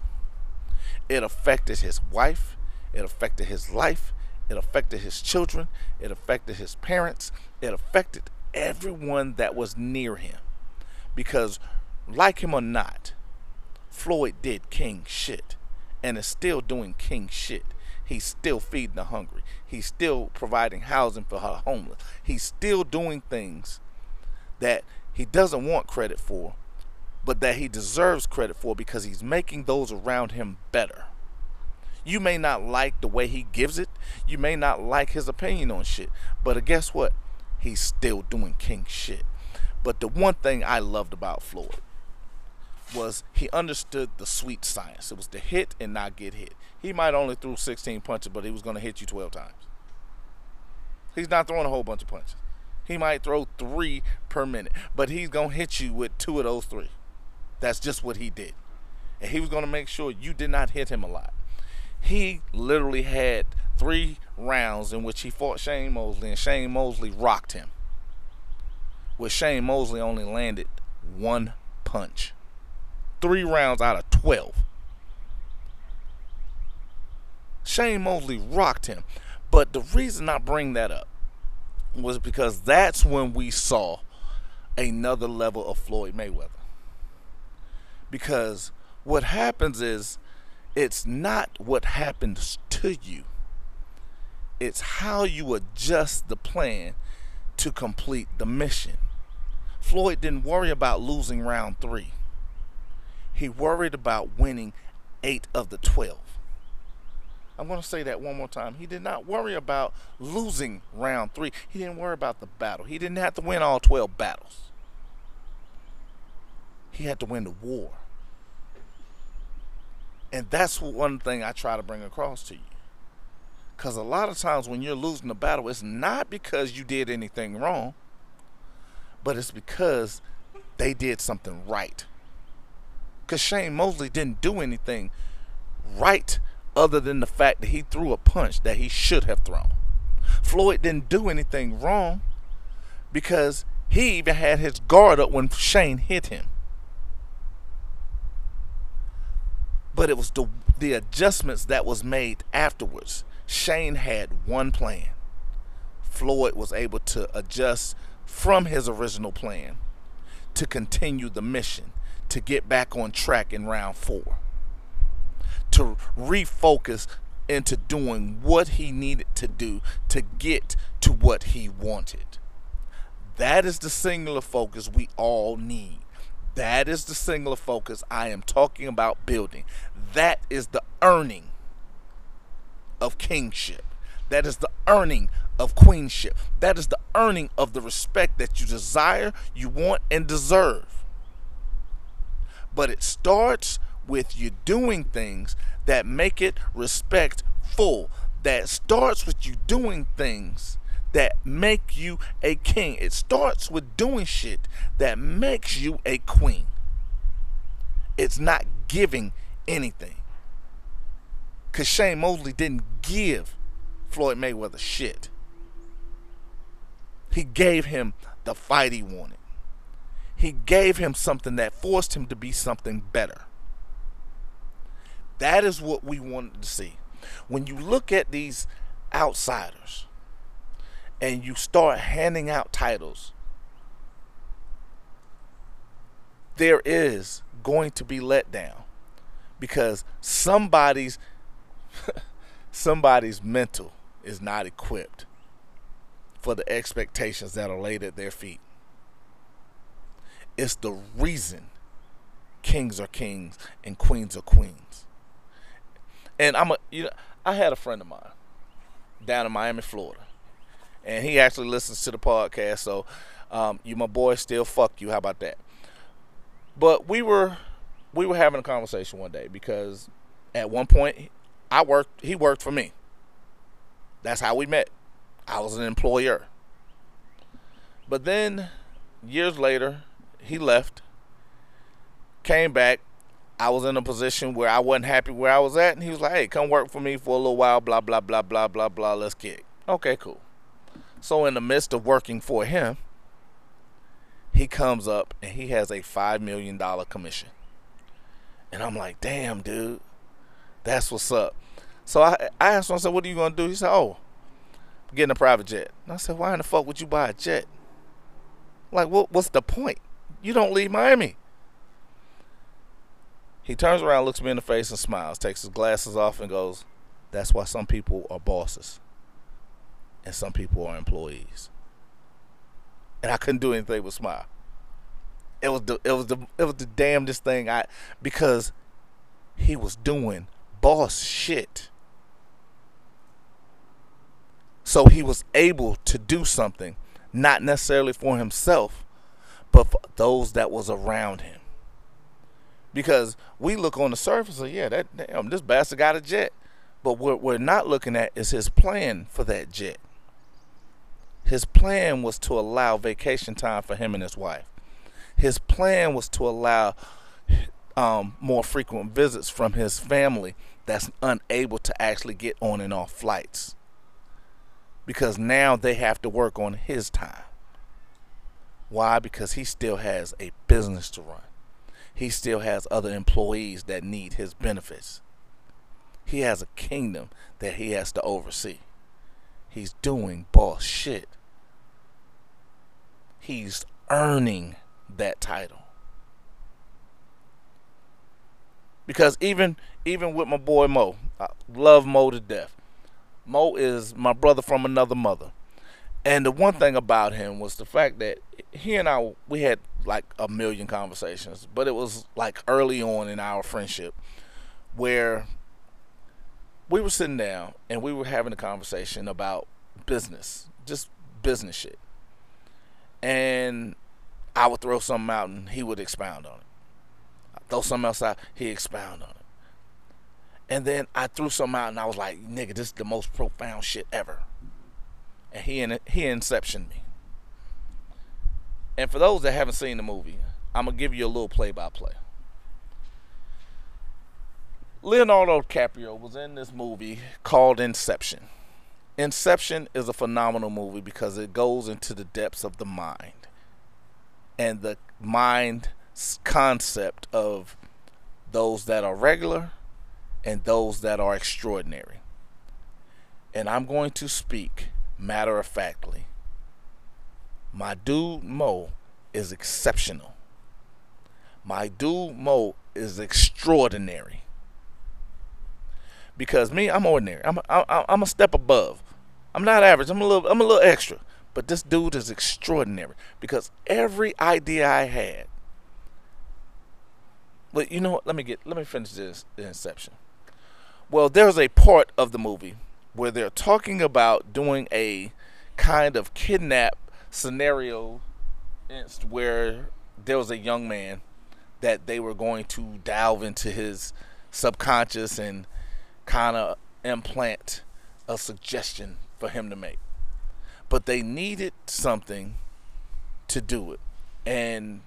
It affected his wife. It affected his life. It affected his children. It affected his parents. It affected everyone that was near him. Because, like him or not, Floyd did king shit and is still doing king shit. He's still feeding the hungry. He's still providing housing for the homeless. He's still doing things that he doesn't want credit for, but that he deserves credit for, because he's making those around him better. You may not like the way he gives it. You may not like his opinion on shit. But guess what? He's still doing king shit. But the one thing I loved about Floyd was he understood the sweet science. It was to hit and not get hit. He might only threw sixteen punches, but he was going to hit you twelve times. He's not throwing a whole bunch of punches. He might throw three per minute, but he's going to hit you with two of those three. That's just what he did. And he was going to make sure you did not hit him a lot. He literally had three rounds in which he fought Shane Mosley, and Shane Mosley rocked him. Where Shane Mosley only landed one punch. Three rounds out of twelve. Shane Mosley rocked him. But the reason I bring that up was because that's when we saw another level of Floyd Mayweather. Because what happens is, it's not what happens to you. It's how you adjust the plan to complete the mission. Floyd didn't worry about losing round three. He worried about winning eight of the twelve. I'm going to say that one more time. He did not worry about losing round three. He didn't worry about the battle. He didn't have to win all twelve battles. He had to win the war. And that's one thing I try to bring across to you. Because a lot of times when you're losing the battle, it's not because you did anything wrong, but it's because they did something right. Because Shane Mosley didn't do anything right other than the fact that he threw a punch that he should have thrown. Floyd didn't do anything wrong because he even had his guard up when Shane hit him. But it was the, the adjustments that was made afterwards. Shane had one plan. Floyd was able to adjust from his original plan to continue the mission, to get back on track in round four, to refocus into doing what he needed to do to get to what he wanted. That is the singular focus we all need. That is the singular focus I am talking about building. That is the earning of kingship. That is the earning of queenship. That is the earning of the respect that you desire, you want, and deserve. But it starts with you doing things that make it respectful. That starts with you doing things that make you a king. It starts with doing shit that makes you a queen. It's not giving anything. Because Shane Mosley didn't give Floyd Mayweather shit. He gave him the fight he wanted. He gave him something that forced him to be something better. That is what we wanted to see. When you look at these outsiders and you start handing out titles, there is going to be letdown, because somebody's somebody's mental is not equipped for the expectations that are laid at their feet. It's the reason kings are kings and queens are queens. And I'm a, you know, I had a friend of mine down in Miami, Florida. And he actually listens to the podcast, so um, you, my boy, still fuck you. How about that? But we were we were having a conversation one day, because at one point I worked, he worked for me. That's how we met. I was an employer. But then years later, he left, came back. I was in a position where I wasn't happy where I was at, and he was like, "Hey, come work for me for a little while. Blah blah blah blah blah blah. Let's kick." Okay, cool. So in the midst of working for him, he comes up and he has a five million dollars commission. And I'm like, damn, dude, that's what's up. So I, I asked him, I said, what are you going to do? He said, oh, I'm getting a private jet. And I said, why in the fuck would you buy a jet? Like, what, what's the point? You don't leave Miami. He turns around, looks me in the face and smiles, takes his glasses off and goes, that's why some people are bosses and some people are employees. And I couldn't do anything but smile. It was the it was the it was the damnedest thing I because he was doing boss shit. So he was able to do something, not necessarily for himself, but for those that was around him. Because we look on the surface of, yeah, that damn this bastard got a jet. But what we're not looking at is his plan for that jet. His plan was to allow vacation time for him and his wife. His plan was to allow um, more frequent visits from his family that's unable to actually get on and off flights, because now they have to work on his time. Why? Because he still has a business to run. He still has other employees that need his benefits. He has a kingdom that he has to oversee. He's doing boss shit. He's earning that title. Because even even with my boy Mo, I love Mo to death. Mo is my brother from another mother. And the one thing about him was the fact that he and I, we had like a million conversations. But it was like early on in our friendship where we were sitting down and we were having a conversation about business, just business shit. And I would throw something out and he would expound on it. I'd throw something else out, he expound on it. And then I threw something out and I was like, nigga, this is the most profound shit ever. And he in, he inceptioned me. And for those that haven't seen the movie, I'm going to give you a little play-by-play. Leonardo DiCaprio was in this movie called Inception. Inception is a phenomenal movie because it goes into the depths of the mind. And the mind's concept of those that are regular and those that are extraordinary. And I'm going to speak matter-of-factly. My dude Mo is exceptional. My dude Mo is extraordinary. Because me, I'm ordinary. I'm a, I'm a step above. I'm not average. I'm a little I'm a little extra. But this dude is extraordinary because every idea I had. But you know what? Let me get let me finish this Inception. Well, there's a part of the movie where they're talking about doing a kind of kidnap scenario where there was a young man that they were going to delve into his subconscious and kind of implant a suggestion for him to make. But they needed something to do it. And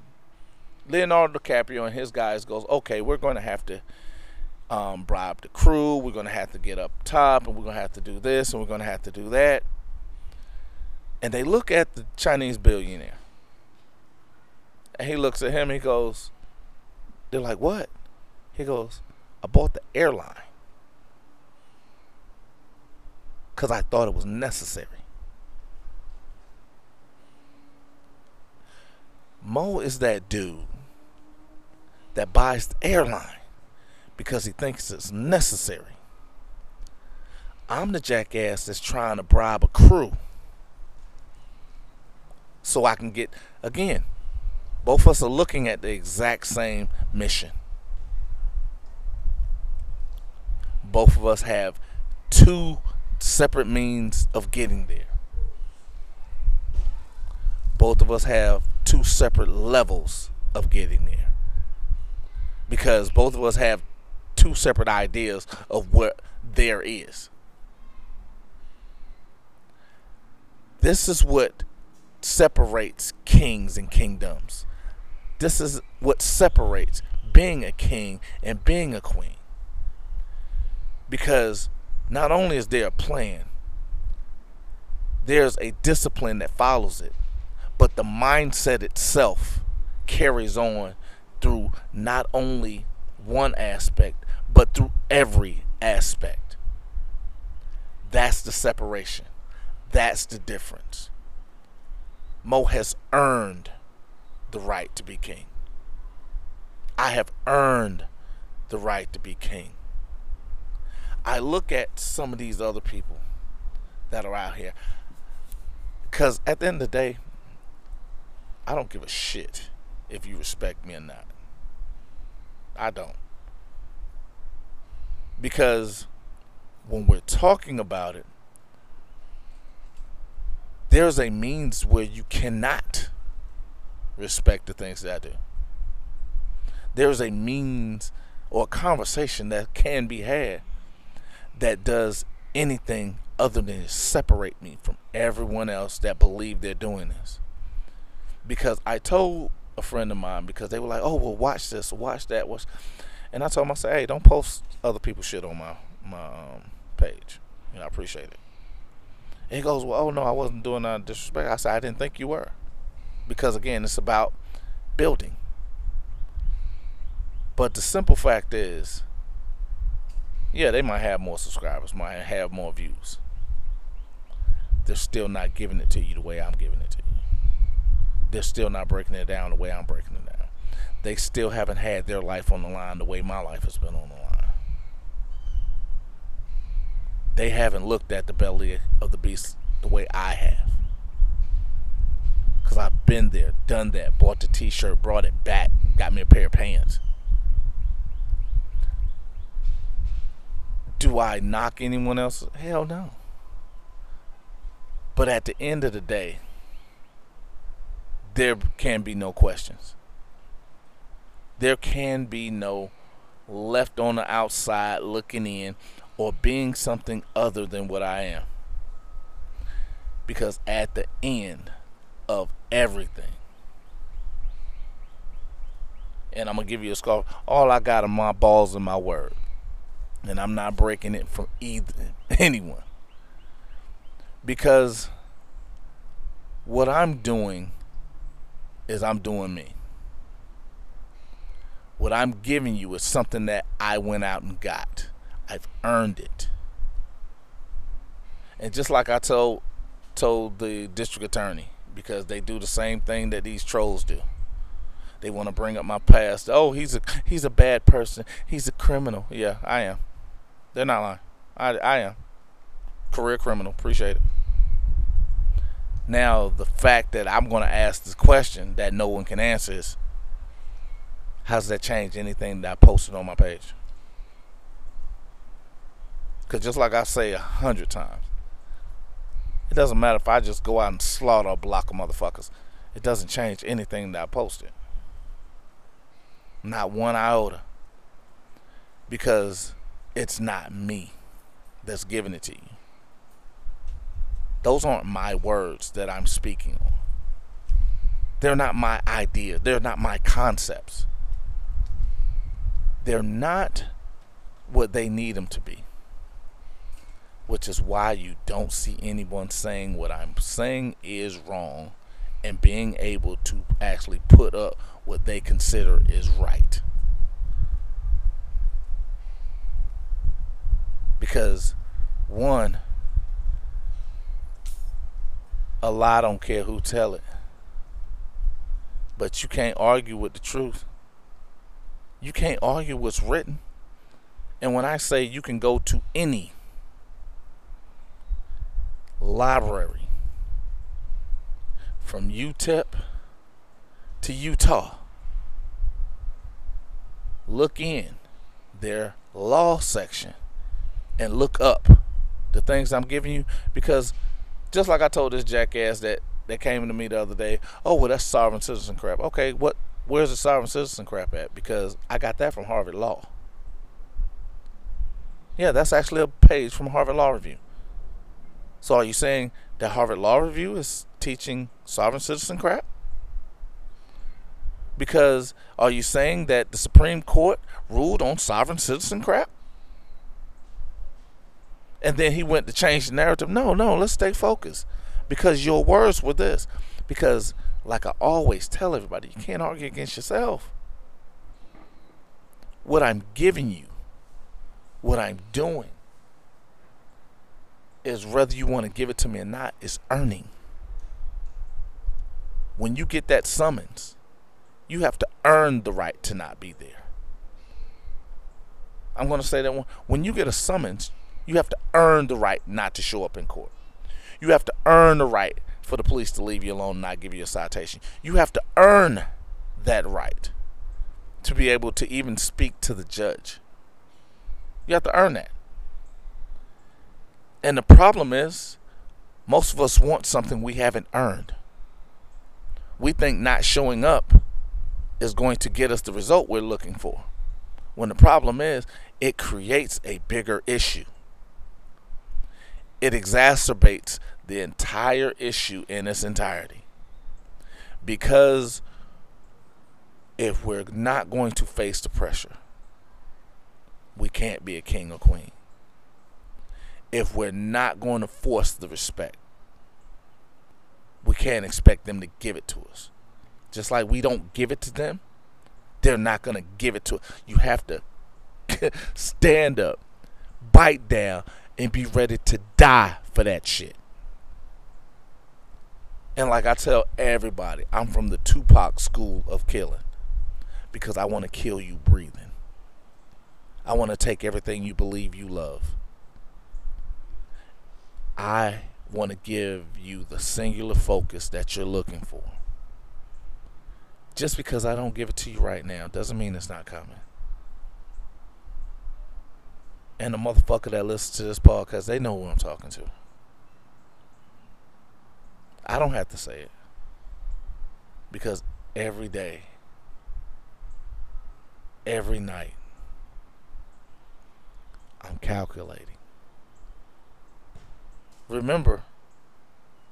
Leonardo DiCaprio and his guys goes, okay, we're going to have to um, bribe the crew. We're going to have to get up top and we're going to have to do this and we're going to have to do that. And they look at the Chinese billionaire. And he looks at him and he goes, they're like, what? He goes, I bought the airline because I thought it was necessary. Mo is that dude that buys the airline because he thinks it's necessary. I'm the jackass that's trying to bribe a crew. So I can get, again, both of us are looking at the exact same mission. Both of us have two separate means of getting there. Both of us have two separate levels of getting there. Because both of us have two separate ideas of what there is. This is what separates kings and kingdoms. This is what separates being a king and being a queen. Because not only is there a plan, there's a discipline that follows it, but the mindset itself carries on through not only one aspect, but through every aspect. That's the separation. That's the difference. Mo has earned the right to be king. I have earned the right to be king. I look at some of these other people that are out here. Because at the end of the day, I don't give a shit if you respect me or not. I don't. Because when we're talking about it, there's a means where you cannot respect the things that I do. There's a means or a conversation that can be had that does anything other than separate me from everyone else that believe they're doing this. Because I told a friend of mine, because they were like, oh, well, watch this, watch that. Watch. And I told him, I said, hey, don't post other people's shit on my, my um, page. You know, I appreciate it. And he goes, well, oh, no, I wasn't doing none of disrespect. I said, I didn't think you were. Because, again, it's about building. But the simple fact is, yeah, they might have more subscribers, might have more views. They're still not giving it to you the way I'm giving it to you. They're still not breaking it down the way I'm breaking it down. They still haven't had their life on the line the way my life has been on the line. They haven't looked at the belly of the beast the way I have. Because I've been there, done that, bought the t-shirt, brought it back, got me a pair of pants. Do I knock anyone else? Hell no. But at the end of the day, there can be no questions. There can be no left on the outside looking in or being something other than what I am. Because at the end of everything, and I'm going to give you a scarf, all I got are my balls and my word. And I'm not breaking it from either anyone. Because what I'm doing is I'm doing me. What I'm giving you is something that I went out and got. I've earned it. And just like I told told the district attorney, because they do the same thing that these trolls do. They want to bring up my past. Oh, he's a he's a bad person. He's a criminal. Yeah, I am. They're not lying. I, I am. Career criminal. Appreciate it. Now, the fact that I'm going to ask this question that no one can answer is, how does that change anything that I posted on my page? Because just like I say a hundred times, it doesn't matter if I just go out and slaughter a block of motherfuckers. It doesn't change anything that I posted. Not one iota. Because it's not me that's giving it to you. Those aren't my words that I'm speaking on. They're not my idea. They're not my concepts. They're not what they need them to be. Which is why you don't see anyone saying what I'm saying is wrong and being able to actually put up what they consider is right. Because, one, a lie don't care who tell it. But you can't argue with the truth. You can't argue what's written. And when I say you can go to any library from U T E P to Utah, look in their law section and look up the things I'm giving you. Because just like I told this jackass that that came to me the other day, oh, well, that's sovereign citizen crap. Okay, what? Where's the sovereign citizen crap at? Because I got that from Harvard Law. Yeah, that's actually a page from Harvard Law Review. So are you saying that Harvard Law Review is teaching sovereign citizen crap? Because are you saying that the Supreme Court ruled on sovereign citizen crap? And then he went to change the narrative. No, no, let's stay focused. Because your words were this. Because, like I always tell everybody, you can't argue against yourself. What I'm giving you, what I'm doing, is whether you want to give it to me or not, is earning. When you get that summons, you have to earn the right to not be there. I'm going to say that one. When you get a summons, you have to earn the right not to show up in court. You have to earn the right for the police to leave you alone and not give you a citation. You have to earn that right to be able to even speak to the judge. You have to earn that. And the problem is, most of us want something we haven't earned. We think not showing up is going to get us the result we're looking for. When the problem is, it creates a bigger issue. It exacerbates the entire issue in its entirety. Because if we're not going to face the pressure, we can't be a king or queen. If we're not going to force the respect, we can't expect them to give it to us. Just like we don't give it to them, they're not going to give it to us. You have to stand up, bite down, and be ready to die for that shit. And like I tell everybody, I'm from the Tupac school of killing. Because I want to kill you breathing. I want to take everything you believe you love. I want to give you the singular focus that you're looking for. Just because I don't give it to you right now doesn't mean it's not coming. and the motherfucker that listens to this podcast, they know who I'm talking to. I don't have to say it, because every day, every night, I'm calculating. Remember,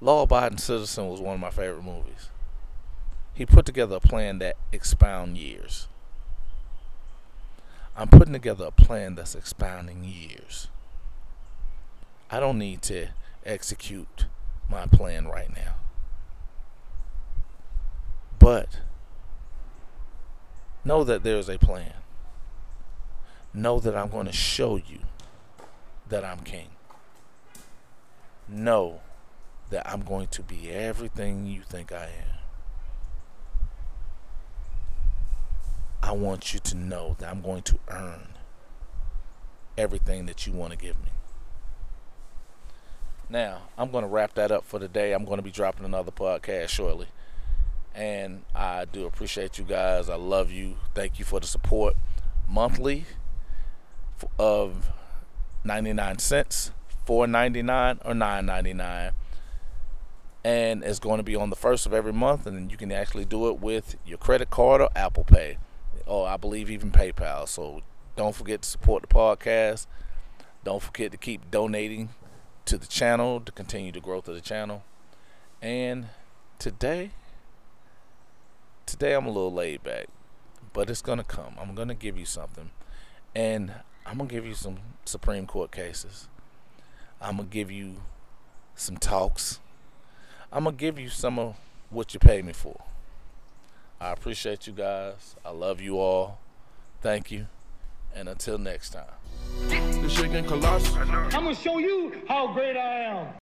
Law Abiding Citizen was one of my favorite movies. He put together a plan that expounds years. I'm putting together a plan that's expounding years. I don't need to execute my plan right now. But know that there is a plan. Know that I'm going to show you that I'm king. Know that I'm going to be everything you think I am. I want you to know that I'm going to earn everything that you want to give me. Now, I'm going to wrap that up for today. I'm going to be dropping another podcast shortly. And I do appreciate you guys. I love you. Thank you for the support. Monthly of ninety-nine cents, four ninety-nine or nine ninety-nine. And it's going to be on the first of every month. And you can actually do it with your credit card or Apple Pay. Or I believe even PayPal. So don't forget to support the podcast. Don't forget to keep donating to the channel to continue the growth of the channel. And today, today I'm a little laid back, but it's going to come. I'm going to give you something. And I'm going to give you some Supreme Court cases. I'm going to give you some talks. I'm going to give you some of what you pay me for. I appreciate you guys. I love you all. Thank you. And until next time. The shaking colossus. I'm going to show you how great I am.